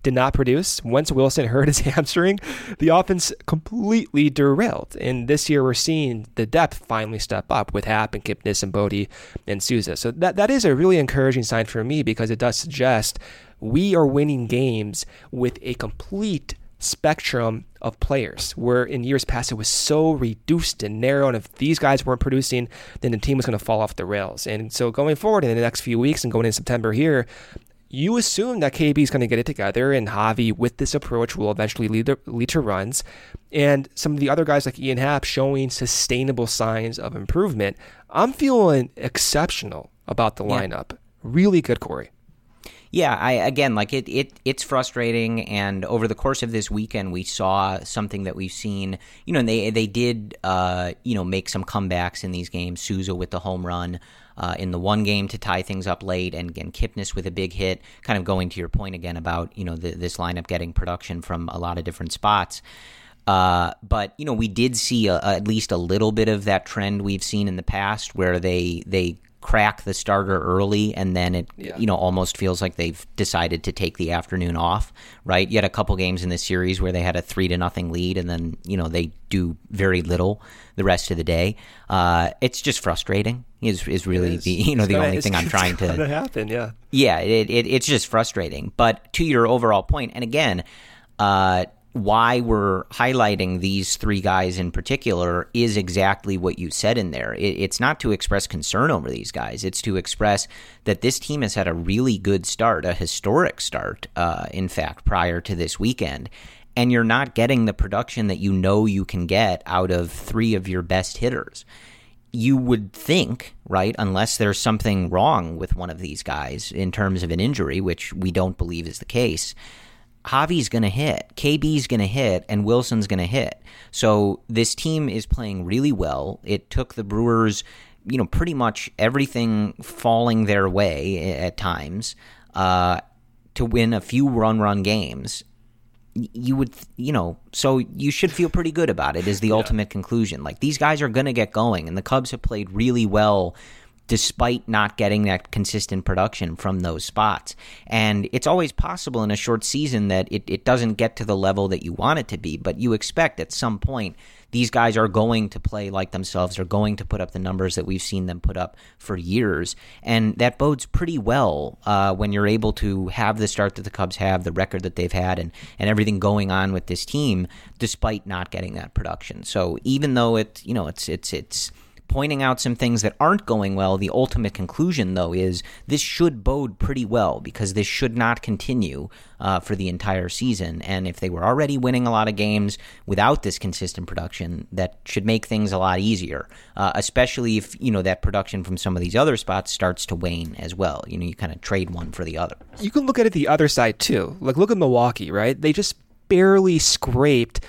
did not produce, once Willson hurt his hamstring, the offense completely derailed. And this year we're seeing the depth finally step up with Happ and Kipnis and Bodie and Souza. So that is a really encouraging sign for me, because it does suggest we are winning games with a complete spectrum of players, where in years past it was so reduced and narrow, and if these guys weren't producing, then the team was going to fall off the rails. And so going forward in the next few weeks and going into September here, you assume that KB is going to get it together, and Javy with this approach will eventually lead to runs, and some of the other guys like Ian Happ showing sustainable signs of improvement. I'm feeling exceptional about the lineup. Really good, Corey. Yeah, it's frustrating, and over the course of this weekend, we saw something that we've seen, and they did, make some comebacks in these games. Souza with the home run in the one game to tie things up late, and Kipnis with a big hit, kind of going to your point again about, this lineup getting production from a lot of different spots. But, we did see at least a little bit of that trend we've seen in the past, where they crack the starter early, and then it almost feels like they've decided to take the afternoon off, right? You had a couple games in this series where they had a 3-0 lead, and then they do very little the rest of the day. It's just frustrating. Is really the only thing I'm trying to happen. It's just frustrating. But to your overall point, and again, why we're highlighting these 3 guys in particular is exactly what you said in there. It's not to express concern over these guys. It's to express that this team has had a really good start, a historic start, in fact, prior to this weekend. And you're not getting the production that you can get out of 3 of your best hitters. You would think, right, unless there's something wrong with one of these guys in terms of an injury, which we don't believe is the case, Javy's going to hit, KB's going to hit, and Wilson's going to hit. So this team is playing really well. It took the Brewers, pretty much everything falling their way at times to win a few run games. You would, so you should feel pretty good about it is the ultimate conclusion. Like, these guys are going to get going, and the Cubs have played really well despite not getting that consistent production from those spots. And it's always possible in a short season that it doesn't get to the level that you want it to be, but you expect at some point these guys are going to play like themselves, are going to put up the numbers that we've seen them put up for years. And that bodes pretty well when you're able to have the start that the Cubs have, the record that they've had, and everything going on with this team, despite not getting that production. So even though it's pointing out some things that aren't going well. The ultimate conclusion, though, is this should bode pretty well because this should not continue for the entire season. And if they were already winning a lot of games without this consistent production, that should make things a lot easier, especially if, you know, that production from some of these other spots starts to wane as well. You know, you kind of trade one for the other. You can look at it the other side, too. Like, look at Milwaukee, right? They just barely scraped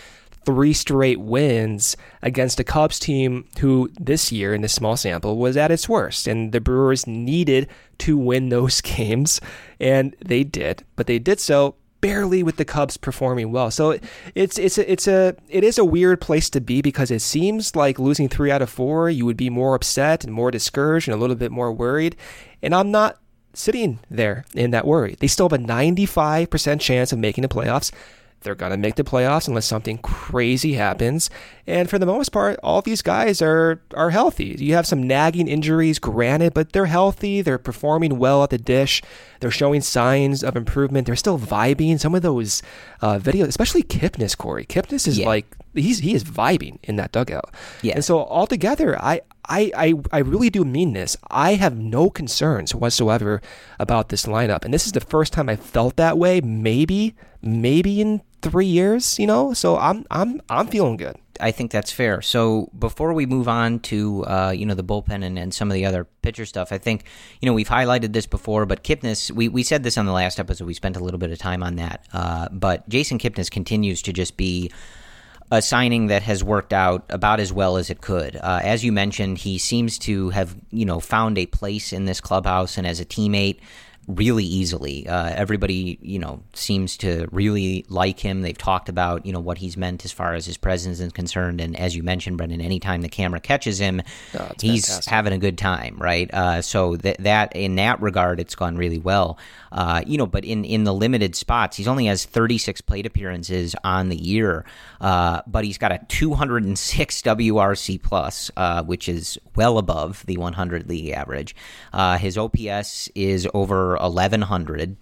3 straight wins against a Cubs team who this year in this small sample was at its worst, and the Brewers needed to win those games, and they did, but they did so barely with the Cubs performing well. So it is a weird place to be, because it seems like losing 3 out of 4, you would be more upset and more discouraged and a little bit more worried, and I'm not sitting there in that worry. They still have a 95% chance of making the playoffs. They're going to make the playoffs unless something crazy happens. And for the most part, all these guys are healthy. You have some nagging injuries, granted, but they're healthy. They're performing well at the dish. They're showing signs of improvement. They're still vibing. Some of those videos, especially Kipnis, Corey. Kipnis is like, he is vibing in that dugout. Yeah. And so altogether, I really do mean this. I have no concerns whatsoever about this lineup. And this is the first time I felt that way, maybe in 3 years, you know? So I'm feeling good. I think that's fair. So before we move on to, the bullpen and some of the other pitcher stuff, I think, you know, we've highlighted this before, but Kipnis, we said this on the last episode, we spent a little bit of time on that. But Jason Kipnis continues to just be a signing that has worked out about as well as it could. As you mentioned, he seems to have, you know, found a place in this clubhouse and as a teammate really easily. Everybody, you know, seems to really like him. They've talked about, you know, what he's meant as far as his presence is concerned. And as you mentioned, Brendan, anytime the camera catches him, he's fantastic, having a good time, right? So that in that regard, it's gone really well. But in the limited spots, he's only has 36 plate appearances on the year, but he's got a 206 WRC plus, which is well above the 100 league average. His OPS is over 1100.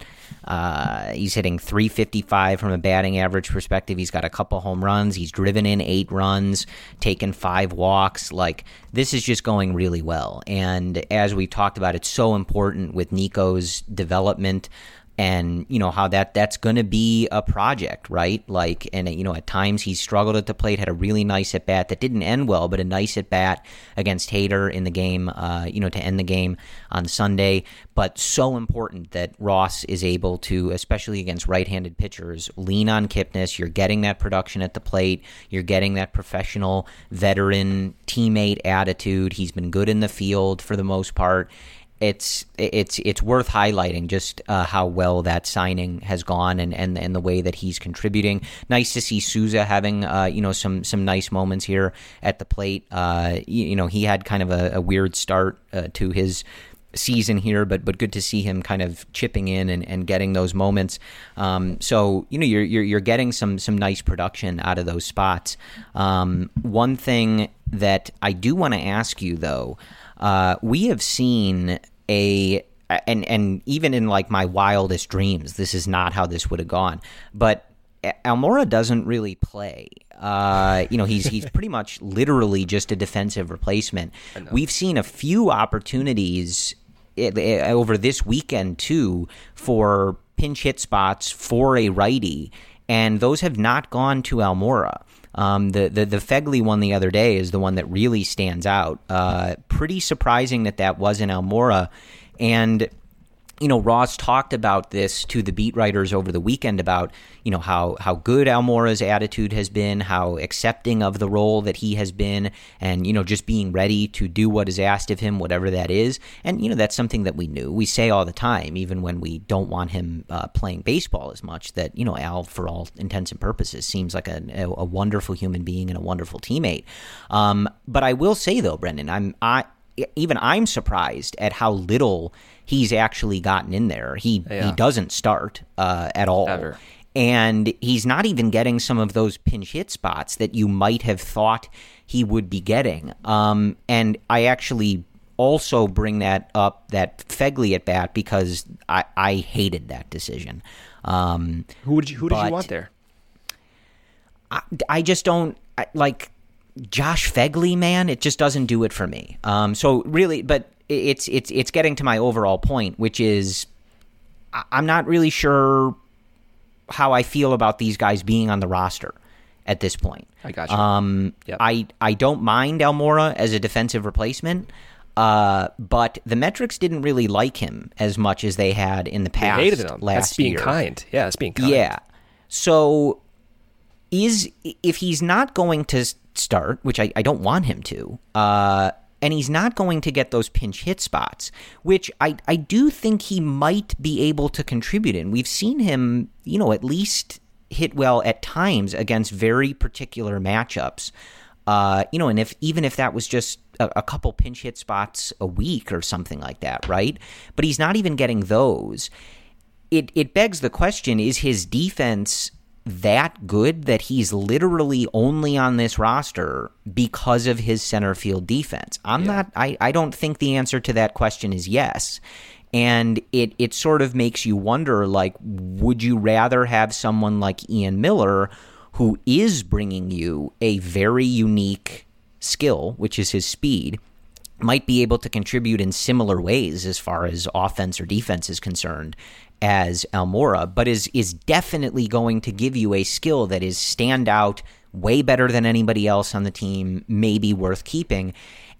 He's hitting 355 from a batting average perspective. He's got a couple home runs. He's driven in 8 runs, taken 5 walks. Like, this is just going really well. And as we talked about, it's so important with Nico's development and, you know, how that's going to be a project, right? Like, and, you know, at times he struggled at the plate, had a really nice at-bat that didn't end well, but a nice at-bat against Hader in the game, to end the game on Sunday. But so important that Ross is able to, especially against right-handed pitchers, lean on Kipnis. You're getting that production at the plate. You're getting that professional veteran teammate attitude. He's been good in the field for the most part. It's worth highlighting just how well that signing has gone and the way that he's contributing. Nice to see Souza having some nice moments here at the plate. He had kind of a weird start to his season here, but good to see him kind of chipping in and getting those moments. You're getting some nice production out of those spots. One thing that I do want to ask you though. We have seen and even in like my wildest dreams, this is not how this would have gone, but Almora doesn't really play. He's pretty much literally just a defensive replacement. We've seen a few opportunities over this weekend too for pinch hit spots for a righty, and those have not gone to Almora. The Fegley one the other day is the one that really stands out. Pretty surprising that wasn't Almora. And, you know, Ross talked about this to the beat writers over the weekend about, you know, how good Almora's attitude has been, how accepting of the role that he has been, and, you know, just being ready to do what is asked of him, whatever that is. And, you know, that's something that we knew. We say all the time, even when we don't want him playing baseball as much, that, you know, Al, for all intents and purposes, seems like a wonderful human being and a wonderful teammate. But I will say, though, Brendan, I'm surprised at how little he's actually gotten in there. He doesn't start at all. Ever. And he's not even getting some of those pinch hit spots that you might have thought he would be getting. And I actually also bring that up, that Fegley at bat, because I hated that decision. Who did you want there? I just don't – like – Josh Fegley, man, it just doesn't do it for me. So really, but it's getting to my overall point, which is I'm not really sure how I feel about these guys being on the roster at this point. I got you. Yep. I don't mind Almora as a defensive replacement, but the metrics didn't really like him as much as they had in the past. They hated him. Last year. Yeah, that's being kind. Yeah. So if he's not going to start, which I don't want him to, and he's not going to get those pinch hit spots, which I do think he might be able to contribute in. We've seen him, at least hit well at times against very particular matchups. And if that was just a couple pinch hit spots a week or something like that, right? But he's not even getting those. It begs the question, is his defense that good that he's literally only on this roster because of his center field defense? I don't think the answer to that question is yes. And it sort of makes you wonder, like, would you rather have someone like Ian Miller, who is bringing you a very unique skill, which is his speed, might be able to contribute in similar ways as far as offense or defense is concerned as Almora, but is definitely going to give you a skill that is standout, way better than anybody else on the team, maybe worth keeping.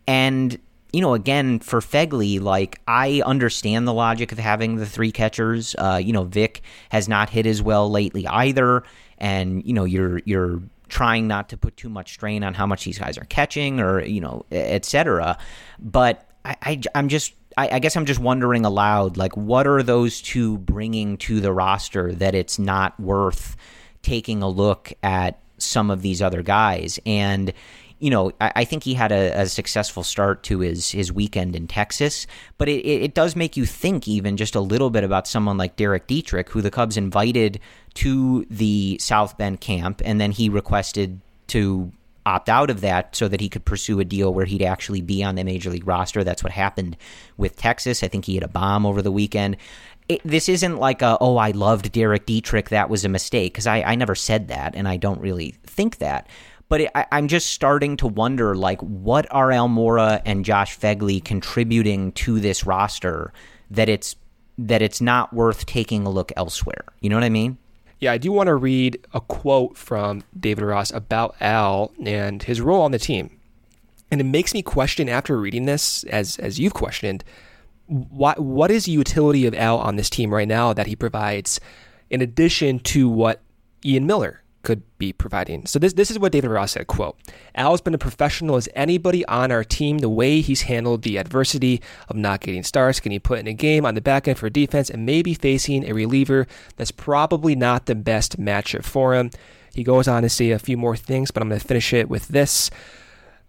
And, again, for Fegley, like, I understand the logic of having the three catchers. Vic has not hit as well lately either. And, you're trying not to put too much strain on how much these guys are catching or, et cetera. But I guess I'm just wondering aloud, like, what are those two bringing to the roster that it's not worth taking a look at some of these other guys? And, I think he had a successful start to his weekend in Texas, but it does make you think even just a little bit about someone like Derek Dietrich, who the Cubs invited to the South Bend camp, and then he requested to opt out of that so that he could pursue a deal where he'd actually be on the Major League roster. That's what happened with Texas. I think he had a bomb over the weekend. This isn't like I loved Derek Dietrich, that was a mistake, because I never said that, and I don't really think that. But I'm just starting to wonder, like, what are Almora and Josh Fegley contributing to this roster that it's not worth taking a look elsewhere? You know what I mean? Yeah, I do want to read a quote from David Ross about Al and his role on the team. And it makes me question, after reading this, as you've questioned, what is the utility of Al on this team right now that he provides in addition to what Ian Miller could be providing? So this is what David Ross said, quote, "Al's been a professional as anybody on our team. The way he's handled the adversity of not getting starts, getting put in a game on the back end for defense, and maybe facing a reliever that's probably not the best matchup for him." He goes on to say a few more things, but I'm going to finish it with this.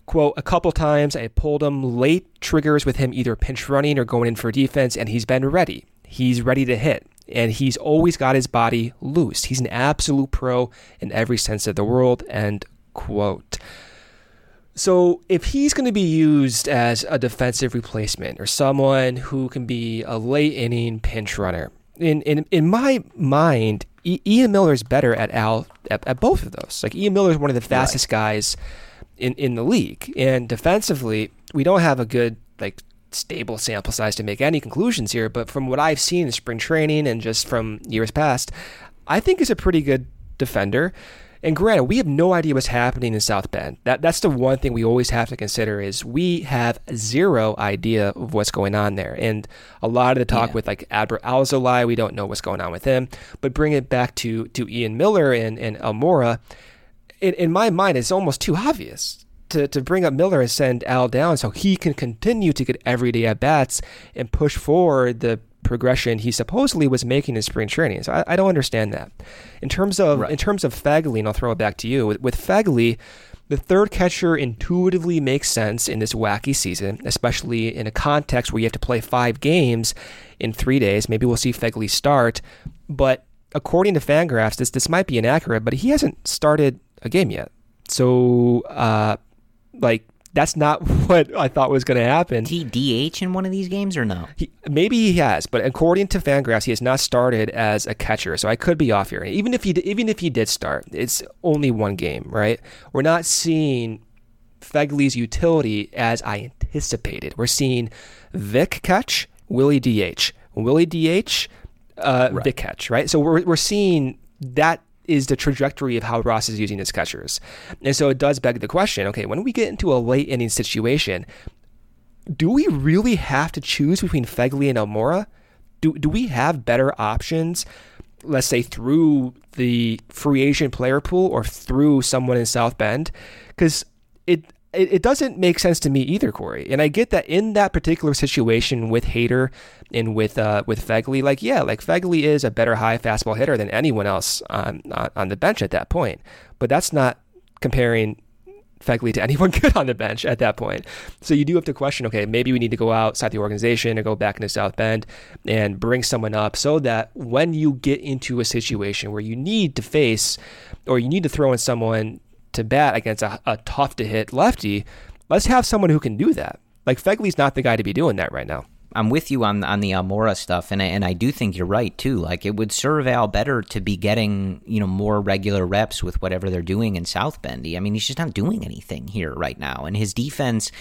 Quote, "A couple times I pulled him late triggers with him either pinch running or going in for defense, and he's been ready. He's ready to hit. And he's always got his body loose. He's an absolute pro in every sense of the world," end quote. So if he's going to be used as a defensive replacement or someone who can be a late inning pinch runner, in my mind, Ian Miller is better at Al at both of those. Like, Ian Miller is one of the fastest guys in the league. And defensively, we don't have a good, like, stable sample size to make any conclusions here, but from what I've seen in spring training and just from years past, I think he's a pretty good defender. And granted, we have no idea what's happening in South Bend. That's the one thing we always have to consider, is we have zero idea of what's going on there. And a lot of the talk with, like, Albert Alzolay, we don't know what's going on with him. But bring it back to Ian Miller and Almora, in my mind, it's almost too obvious to bring up Miller and send Al down so he can continue to get everyday at-bats and push forward the progression he supposedly was making in spring training. So I don't understand that. In terms of Fegley, and I'll throw it back to you, with Fegley, the third catcher intuitively makes sense in this wacky season, especially in a context where you have to play 5 games in 3 days. Maybe we'll see Fegley start, but according to Fangraphs, this might be inaccurate, but he hasn't started a game yet. So, like, that's not what I thought was going to happen. Did he DH in one of these games or no? Maybe he has, but according to Fangraphs, he has not started as a catcher. So I could be off here. Even if he did start, it's only 1 game, right? We're not seeing Fegley's utility as I anticipated. We're seeing Vic catch, Willie DH. Willie DH, right. Vic catch, right? So we're seeing that is the trajectory of how Ross is using his catchers. And so it does beg the question, okay, when we get into a late inning situation, do we really have to choose between Fegley and Almora? Do we have better options, let's say through the free agent player pool or through someone in South Bend? Because it doesn't make sense to me either, Corey. And I get that in that particular situation with Hader and with Fegley, Fegley is a better high fastball hitter than anyone else on the bench at that point. But that's not comparing Fegley to anyone good on the bench at that point. So you do have to question, okay, maybe we need to go outside the organization and go back into South Bend and bring someone up so that when you get into a situation where you need to face or you need to throw in someone to bat against a tough to hit lefty, let's have someone who can do that. Like Fegley's not the guy to be doing that right now. I'm with you on the Almora stuff, and I do think you're right too. Like it would serve Al better to be getting more regular reps with whatever they're doing in South Bend. I mean, he's just not doing anything here right now, and his defense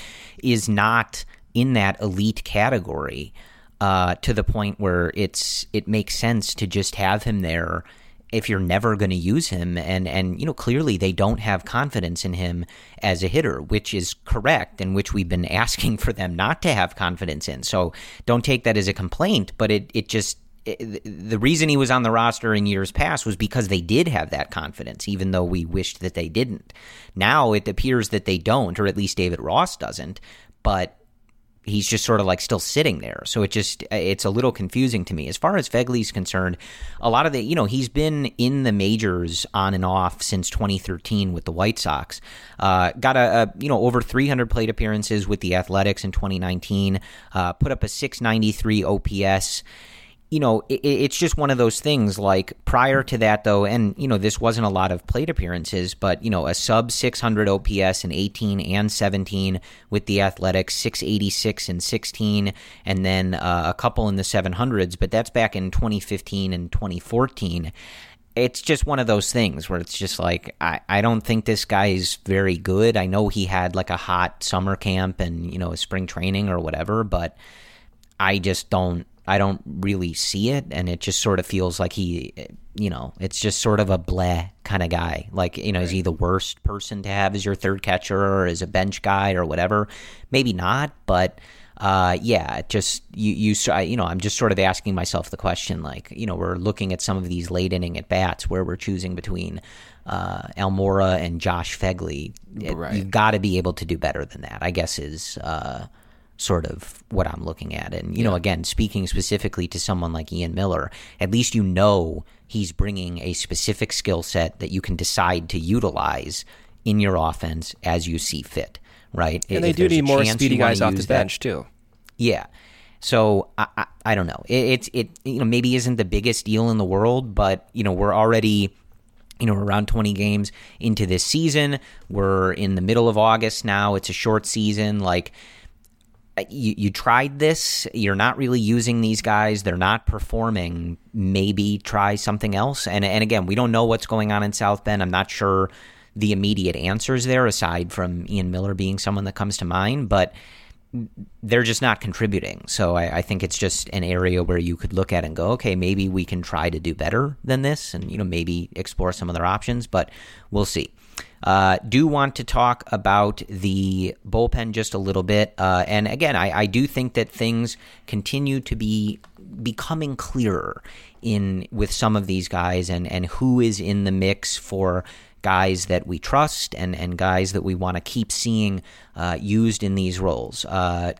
is not in that elite category to the point where it makes sense to just have him there if you're never going to use him. And clearly they don't have confidence in him as a hitter, which is correct and which we've been asking for them not to have confidence in. So don't take that as a complaint, but the reason he was on the roster in years past was because they did have that confidence, even though we wished that they didn't. Now it appears that they don't, or at least David Ross doesn't, but he's just sort of like still sitting there. So it's a little confusing to me. As far as Fegley's concerned, a lot of the, he's been in the majors on and off since 2013 with the White Sox, got over 300 plate appearances with the Athletics in 2019, put up a 693 OPS. It's just one of those things. Like prior to that, though, and this wasn't a lot of plate appearances, but a sub 600 OPS in 18 and 17 with the Athletics, 686 in 16, and then a couple in the 700s. But that's back in 2015 and 2014. It's just one of those things where it's just like, I don't think this guy is very good. I know he had like a hot summer camp and spring training or whatever, but I just don't. I don't really see it, and it just sort of feels like he, it's just sort of a bleh kind of guy. Like, right. Is he the worst person to have as your third catcher or as a bench guy or whatever? Maybe not, but I'm just sort of asking myself the question, we're looking at some of these late inning at bats where we're choosing between Almora and Josh Fegley. Right. You've got to be able to do better than that, I guess, is sort of what I'm looking at. And, again, speaking specifically to someone like Ian Miller, at least he's bringing a specific skill set that you can decide to utilize in your offense as you see fit, right? And they do need more speedy guys off the bench too. Yeah. So I don't know. It maybe isn't the biggest deal in the world, but, we're already around 20 games into this season. We're in the middle of August now. It's a short season. You tried this. You're not really using these guys. They're not performing. Maybe try something else. And again, we don't know what's going on in South Bend. I'm not sure the immediate answers there, aside from Ian Miller being someone that comes to mind. But they're just not contributing. So I think it's just an area where you could look at and go, okay, maybe we can try to do better than this, and maybe explore some other options. But we'll see. Do want to talk about the bullpen just a little bit. And again, I do think that things continue to be becoming clearer with some of these guys and who is in the mix for guys that we trust and guys that we want to keep seeing used in these roles.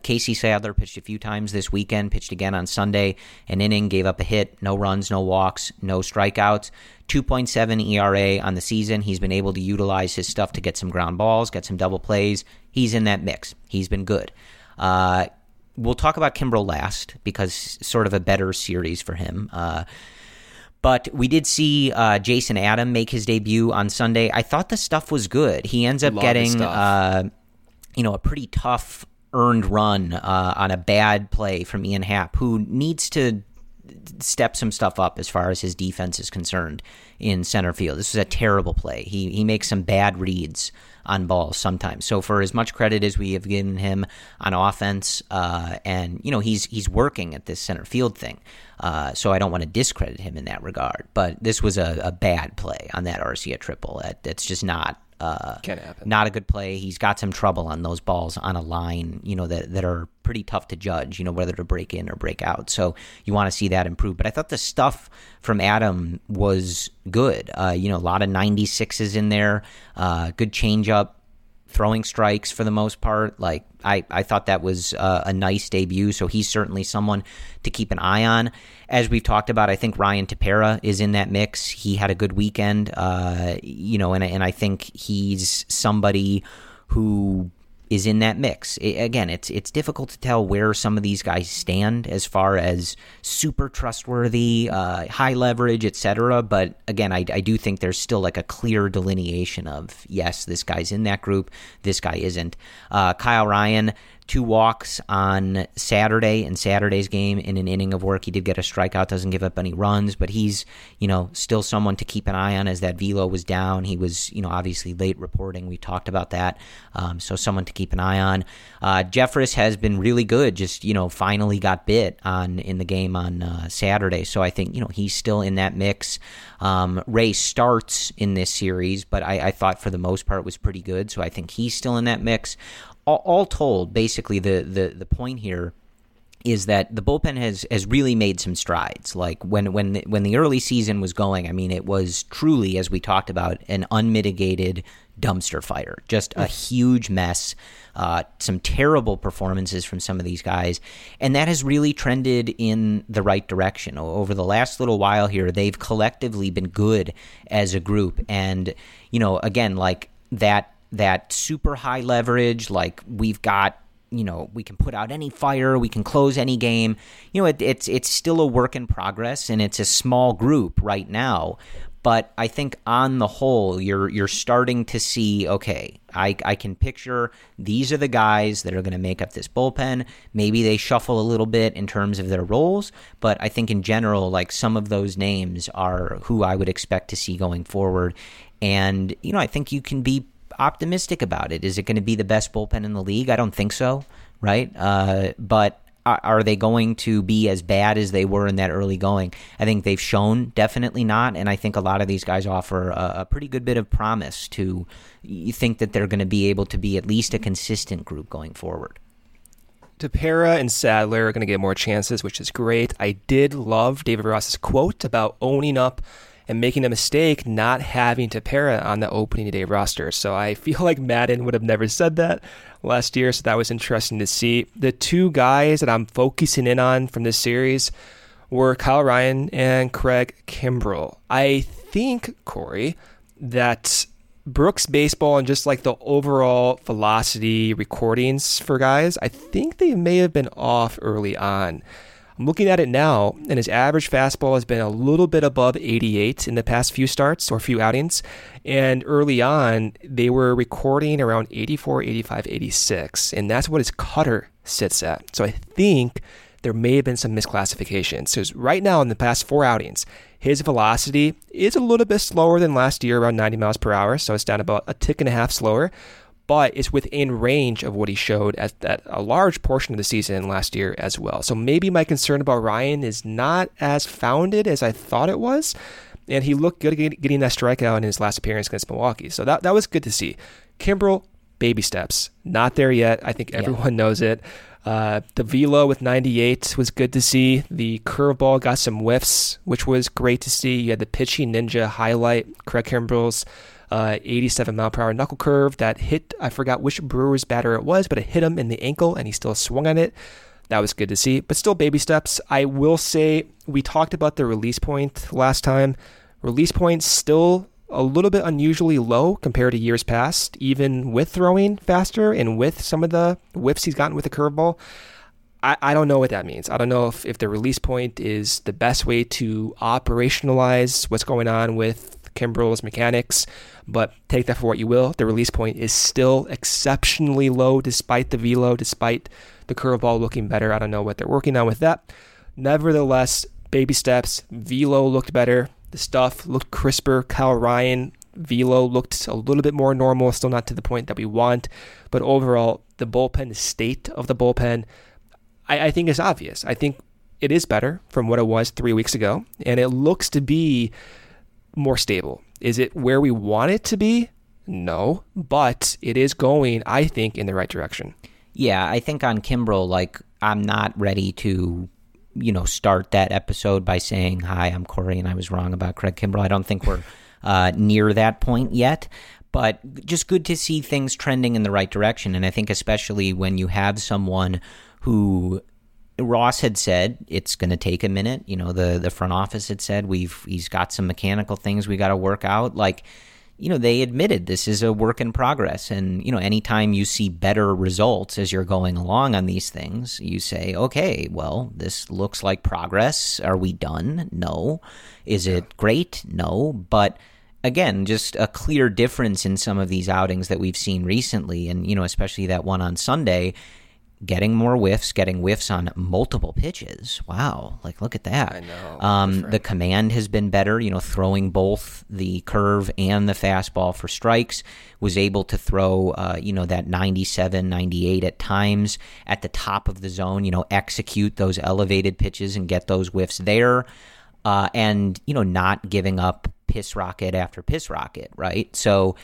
Casey Sadler pitched a few times this weekend, pitched again on Sunday, an inning, gave up a hit, no runs, no walks, no strikeouts. 2.7 ERA on the season. He's been able to utilize his stuff to get some ground balls, get some double plays. He's in that mix. He's been good. We'll talk about Kimbrel last because sort of a better series for him. But we did see Jason Adam make his debut on Sunday. I thought the stuff was good. He ends up getting a pretty tough earned run on a bad play from Ian Happ, who needs to steps some stuff up as far as his defense is concerned in center field. This is a terrible play. He makes some bad reads on balls sometimes. So for as much credit as we have given him on offense, and you know, he's working at this center field thing. So I don't want to discredit him in that regard. But this was a bad play on that Arcia triple. That's just not. Can't happen. Not a good play. He's got some trouble on those balls on a line, you know, that are pretty tough to judge, you know, whether to break in or break out. So you want to see that improve. But I thought the stuff from Adam was good. You know, a lot of 96s in there, good changeup, throwing strikes for the most part. Like I thought that was a nice debut. So he's certainly someone to keep an eye on. As we've talked about, I think Ryan Tepera is in that mix. He had a good weekend, you know, and I think he's somebody who is in that mix. Again, it's difficult to tell where some of these guys stand as far as super trustworthy, high leverage, etc. But again, I do think there's still like a clear delineation of, yes, this guy's in that group, this guy isn't. Kyle Ryan, 2 walks on Saturday in Saturday's game in an inning of work. He did get a strikeout, doesn't give up any runs, but he's, you know, still someone to keep an eye on as that velo was down. He was, you know, obviously late reporting. We talked about that. So someone to keep an eye on. Jeffress has been really good, just, you know, finally got bit in the game on Saturday. So I think, you know, he's still in that mix. Ray starts in this series, but I thought for the most part was pretty good. So I think he's still in that mix. All told, basically, the point here is that the bullpen has really made some strides. Like when the early season was going, I mean, it was truly, as we talked about, an unmitigated dumpster fire, just a huge mess, some terrible performances from some of these guys. And that has really trended in the right direction. Over the last little while here, they've collectively been good as a group. And, you know, again, like that super high leverage, like we've got, you know, we can put out any fire, we can close any game. You know, it's still a work in progress, and it's a small group right now. But I think on the whole, you're starting to see, okay, I can picture these are the guys that are going to make up this bullpen. Maybe they shuffle a little bit in terms of their roles, but I think in general, like some of those names are who I would expect to see going forward. And, you know, I think you can be optimistic about it. Is it going to be the best bullpen in the league? I don't think so, right? But are they going to be as bad as they were in that early going? I think they've shown definitely not, and I think a lot of these guys offer a pretty good bit of promise to think that they're going to be able to be at least a consistent group going forward. Tepera and Sadler are going to get more chances, which is great. I did love David Ross's quote about owning up and making a mistake not having Tepera on the opening day roster. So I feel like Madden would have never said that last year, so that was interesting to see. The two guys that I'm focusing in on from this series were Kyle Ryan and Craig Kimbrel. I think, Corey, that Brooks Baseball and just like the overall velocity recordings for guys, I think they may have been off early on. I'm looking at it now, and his average fastball has been a little bit above 88 in the past few starts or few outings. And early on, they were recording around 84, 85, 86. And that's what his cutter sits at. So I think there may have been some misclassification. So right now in the past 4 outings, his velocity is a little bit slower than last year, around 90 miles per hour. So it's down about a tick and a half slower. But it's within range of what he showed at a large portion of the season last year as well. So maybe my concern about Ryan is not as founded as I thought it was. And he looked good getting that strikeout in his last appearance against Milwaukee. So that was good to see. Kimbrel, baby steps. Not there yet. I think everyone knows it. The velo with 98 was good to see. The curveball got some whiffs, which was great to see. You had the pitching ninja highlight, Craig Kimbrel's 87 mile per hour knuckle curve that hit, I forgot which Brewers batter it was, but it hit him in the ankle and he still swung on it. That was good to see, but still baby steps. I will say we talked about the release point last time. Release point still a little bit unusually low compared to years past, even with throwing faster and with some of the whiffs he's gotten with the curveball. I don't know what that means. I don't know if the release point is the best way to operationalize what's going on with Kimbrel's mechanics, but take that for what you will. The release point is still exceptionally low despite the velo, despite the curveball looking better. I don't know what they're working on with that. Nevertheless, baby steps. Velo looked better. The stuff looked crisper. Kyle Ryan, Velo looked a little bit more normal, still not to the point that we want. But overall, the bullpen, the state of the bullpen, I think is obvious. I think it is better from what it was 3 weeks ago, and it looks to be more stable. Is it where we want it to be? No, but it is going, I think, in the right direction. Yeah, I think on Kimbrel, like, I'm not ready to, you know, start that episode by saying, hi, I'm Corey, and I was wrong about Craig Kimbrel. I don't think we're near that point yet, but just good to see things trending in the right direction. And I think especially when you have someone who Ross had said it's going to take a minute, you know, the front office had said he's got some mechanical things we got to work out. Like, you know, they admitted this is a work in progress. And, you know, anytime you see better results as you're going along on these things, you say, okay, well, this looks like progress. Are we done? No. Is it great? No. But again, just a clear difference in some of these outings that we've seen recently. And, you know, especially that one on Sunday, getting more whiffs, getting whiffs on multiple pitches. Wow. Like, look at that. I know. The command has been better, you know, throwing both the curve and the fastball for strikes, was able to throw, you know, that 97, 98 at times at the top of the zone, you know, execute those elevated pitches and get those whiffs there. And, you know, not giving up piss rocket after piss rocket, right? So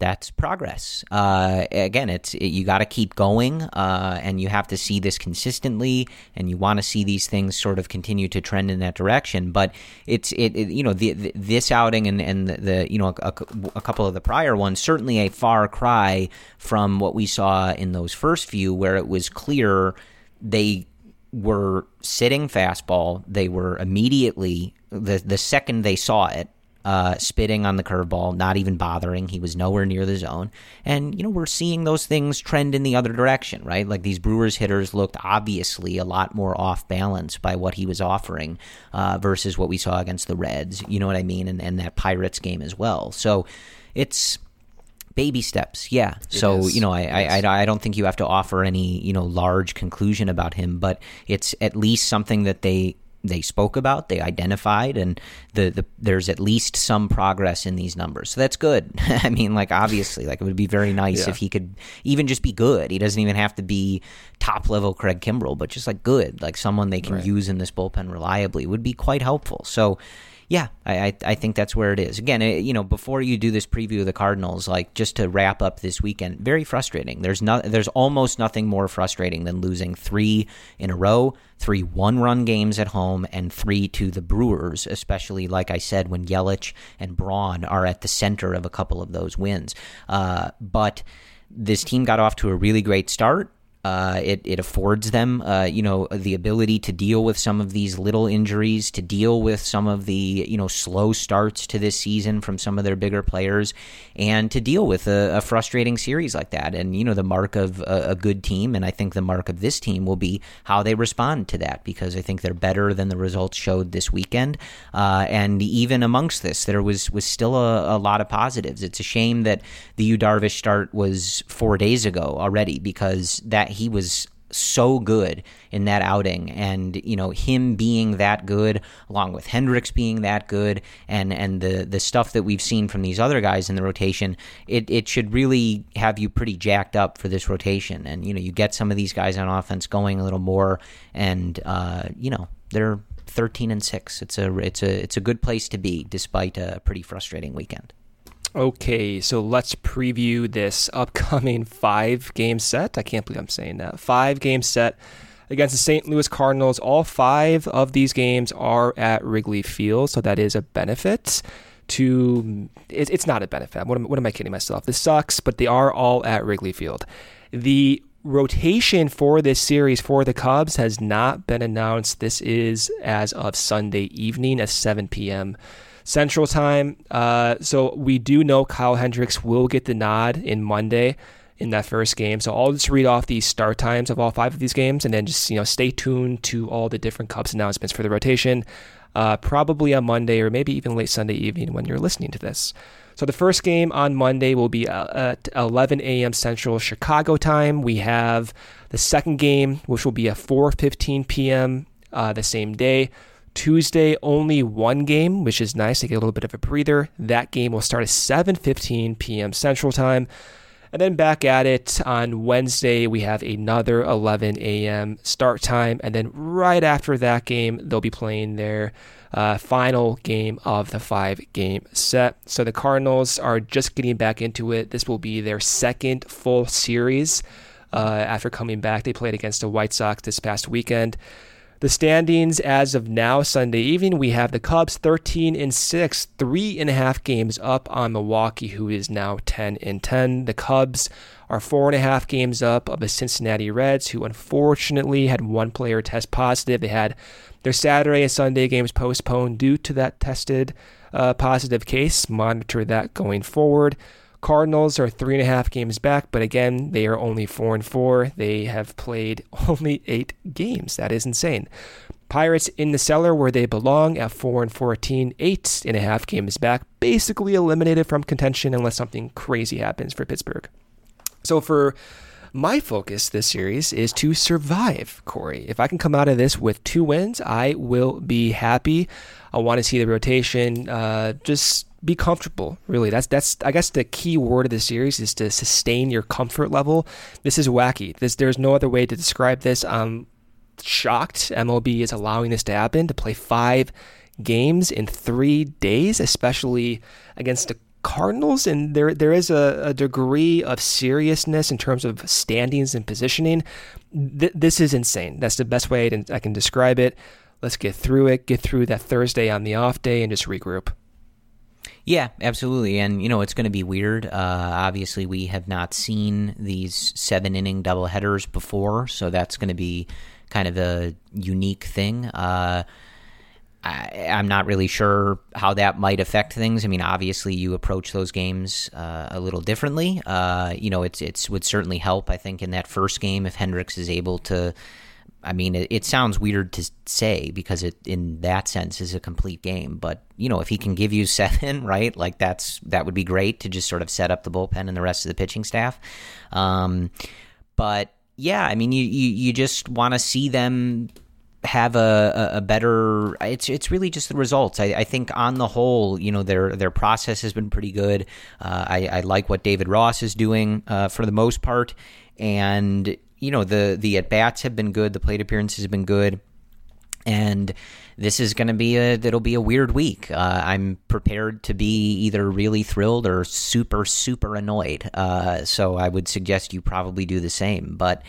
that's progress. Again, you got to keep going, and you have to see this consistently, and you want to see these things sort of continue to trend in that direction. But it's this outing and the you know a couple of the prior ones, certainly a far cry from what we saw in those first few, where it was clear they were sitting fastball. They were immediately the second they saw it, spitting on the curveball, not even bothering. He was nowhere near the zone. And, you know, we're seeing those things trend in the other direction, right? Like, these Brewers hitters looked obviously a lot more off balance by what he was offering versus what we saw against the Reds, you know what I mean? And that Pirates game as well. So it's baby steps. Yeah. So, you know, I don't think you have to offer any, you know, large conclusion about him, but it's at least something that they spoke about, they identified, and there's at least some progress in these numbers. So that's good. I mean, like, obviously, like, it would be very nice if he could even just be good. He doesn't even have to be top-level Craig Kimbrel, but just, like, good, like someone they can use in this bullpen reliably would be quite helpful. So, yeah, I think that's where it is. Again, you know, before you do this preview of the Cardinals, like, just to wrap up this weekend, very frustrating. There's almost nothing more frustrating than losing 3 in a row, 3 one-run games at home, and 3 to the Brewers, especially, like I said, when Yelich and Braun are at the center of a couple of those wins. But this team got off to a really great start. It affords them, you know, the ability to deal with some of these little injuries, to deal with some of the, you know, slow starts to this season from some of their bigger players, and to deal with a frustrating series like that. And, you know, the mark of a good team, and I think the mark of this team will be how they respond to that, because I think they're better than the results showed this weekend. And even amongst this, there was still a lot of positives. It's a shame that the Yu Darvish start was 4 days ago already, because that he was so good in that outing, and, you know, him being that good along with Hendricks being that good, and the stuff that we've seen from these other guys in the rotation, it should really have you pretty jacked up for this rotation. And, you know, you get some of these guys on offense going a little more, and you know, they're 13-6. It's a good place to be, despite a pretty frustrating weekend. Okay, so let's preview this upcoming 5-game set. I can't believe I'm saying that. 5-game set against the St. Louis Cardinals. All 5 of these games are at Wrigley Field, so that is a benefit to... It's not a benefit. What am I kidding myself? This sucks, but they are all at Wrigley Field. The rotation for this series for the Cubs has not been announced. This is as of Sunday evening at 7 p.m. Central Time. So we do know Kyle Hendricks will get the nod in Monday in that first game. So I'll just read off the start times of all 5 of these games, and then just, you know, stay tuned to all the different Cubs announcements for the rotation, probably on Monday or maybe even late Sunday evening when you're listening to this. So the first game on Monday will be at 11 a.m. Central Chicago time. We have the second game, which will be at 4:15 p.m. The same day. Tuesday, only one game, which is nice to get a little bit of a breather. That game will start at 7:15 p.m. Central Time. And then back at it on Wednesday, we have another 11 a.m. start time. And then right after that game, they'll be playing their final game of the 5-game set. So the Cardinals are just getting back into it. This will be their second full series after coming back. They played against the White Sox this past weekend. The standings as of now, Sunday evening, we have the Cubs 13-6, 3.5 games up on Milwaukee, who is now 10-10. The Cubs are 4.5 games up of the Cincinnati Reds, who unfortunately had one player test positive. They had their Saturday and Sunday games postponed due to that tested positive case. Monitor that going forward. Cardinals are 3.5 games back, but again, they are only 4-4. They have played only 8 games. That is insane. Pirates in the cellar where they belong at 4-14, 8.5 games back, basically eliminated from contention unless something crazy happens for Pittsburgh. So for my focus this series is to survive, Corey. If I can come out of this with 2 wins, I will be happy. I want to see the rotation just be comfortable, really. That's I guess the key word of the series is to sustain your comfort level. This is wacky. There's no other way to describe this. I'm shocked MLB is allowing this to happen, to play 5 games in 3 days, especially against the Cardinals, and there is a degree of seriousness in terms of standings and positioning. This is insane. That's the best way I can describe it. Let's get through it, get through that Thursday on the off day, and just regroup. Yeah, absolutely. And, you know, it's going to be weird. Obviously, we have not seen these 7-inning doubleheaders before, so that's going to be kind of a unique thing. I'm not really sure how that might affect things. I mean, obviously, you approach those games a little differently. You know, it would certainly help, I think, in that first game if Hendricks is able to. I mean, it sounds weird to say because it, in that sense, is a complete game. But, you know, if he can give you 7, right, like that would be great to just sort of set up the bullpen and the rest of the pitching staff. But, yeah, I mean, you just want to see them have a better. It's really just the results. I think on the whole, you know, their process has been pretty good. I like what David Ross is doing for the most part. And, you know, the at-bats have been good. The plate appearances have been good. And this is going to be it'll be a weird week. I'm prepared to be either really thrilled or super, super annoyed. So I would suggest you probably do the same. But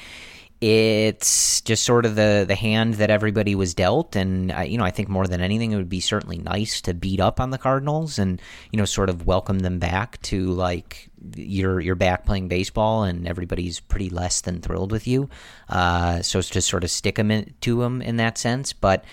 it's just sort of the hand that everybody was dealt. And, you know, I think more than anything, it would be certainly nice to beat up on the Cardinals and, you know, sort of welcome them back to, like, you're back playing baseball and everybody's pretty less than thrilled with you. So it's just sort of stick them to them in that sense. But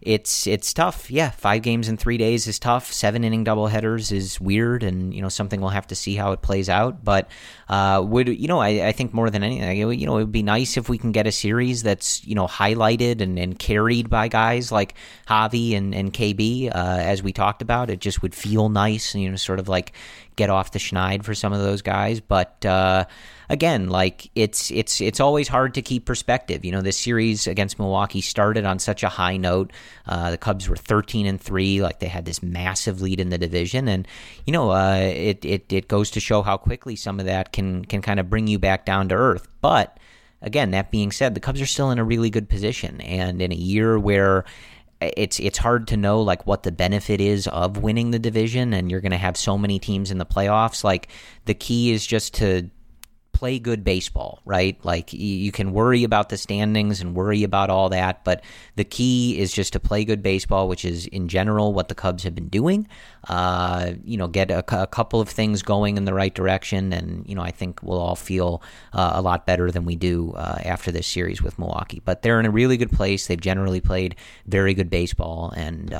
it's tough. Yeah, 5 games in 3 days is tough. 7-inning doubleheaders is weird, and you know something we'll have to see how it plays out. But would you know? I think more than anything, you know, it would be nice if we can get a series that's, you know, highlighted and carried by guys like Javy and KB, as we talked about. It just would feel nice, and you know, sort of like get off the schneid for some of those guys. But again, like it's always hard to keep perspective. You know, this series against Milwaukee started on such a high note. The Cubs were 13-3, like they had this massive lead in the division, and you know, it goes to show how quickly some of that can kind of bring you back down to earth. But again, that being said, the Cubs are still in a really good position, and in a year where it's hard to know like what the benefit is of winning the division, and you're going to have so many teams in the playoffs. Like the key is just to play good baseball, right? Like you can worry about the standings and worry about all that, but the key is just to play good baseball, which is in general what the Cubs have been doing. You know, get a couple of things going in the right direction, and you know, I think we'll all feel a lot better than we do after this series with Milwaukee. But they're in a really good place. They've generally played very good baseball, and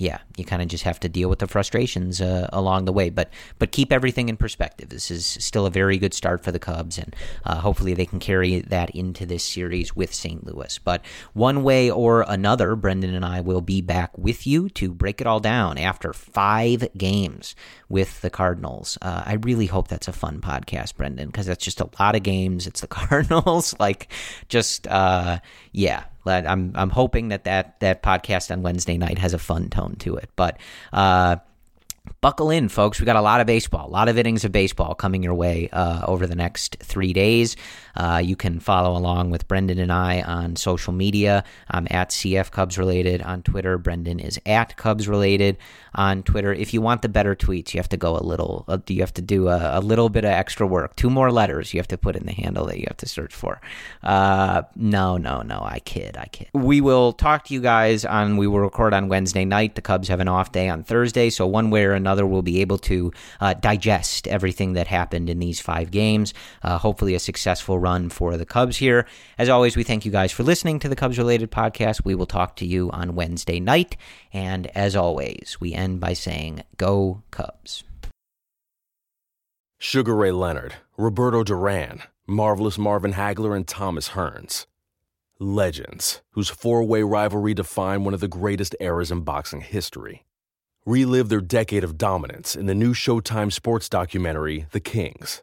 yeah, you kind of just have to deal with the frustrations along the way, but keep everything in perspective. This is still a very good start for the Cubs, and hopefully they can carry that into this series with St. Louis. But one way or another, Brendan and I will be back with you to break it all down after 5 games with the Cardinals. I really hope that's a fun podcast, Brendan, because that's just a lot of games. It's the Cardinals, like just yeah. I'm hoping that podcast on Wednesday night has a fun tone to it. But buckle in, folks. We got a lot of baseball, a lot of innings of baseball coming your way over the next 3 days. You can follow along with Brendan and I on social media. I'm at CF Cubs Related on Twitter. Brendan is at Cubs Related on Twitter. If you want the better tweets, you have to go you have to do a little bit of extra work. 2 more letters you have to put in the handle that you have to search for. No, I kid. We will talk to you guys we will record on Wednesday night. The Cubs have an off day on Thursday, so one way or another we'll be able to digest everything that happened in these 5 games. Hopefully a successful run for the Cubs here. As always, we thank you guys for listening to the Cubs Related Podcast. We will talk to you on Wednesday night. And as always, we end by saying, go Cubs. Sugar Ray Leonard, Roberto Duran, Marvelous Marvin Hagler, and Thomas Hearns. Legends, whose 4-way rivalry defined one of the greatest eras in boxing history. Relive their decade of dominance in the new Showtime sports documentary, The Kings,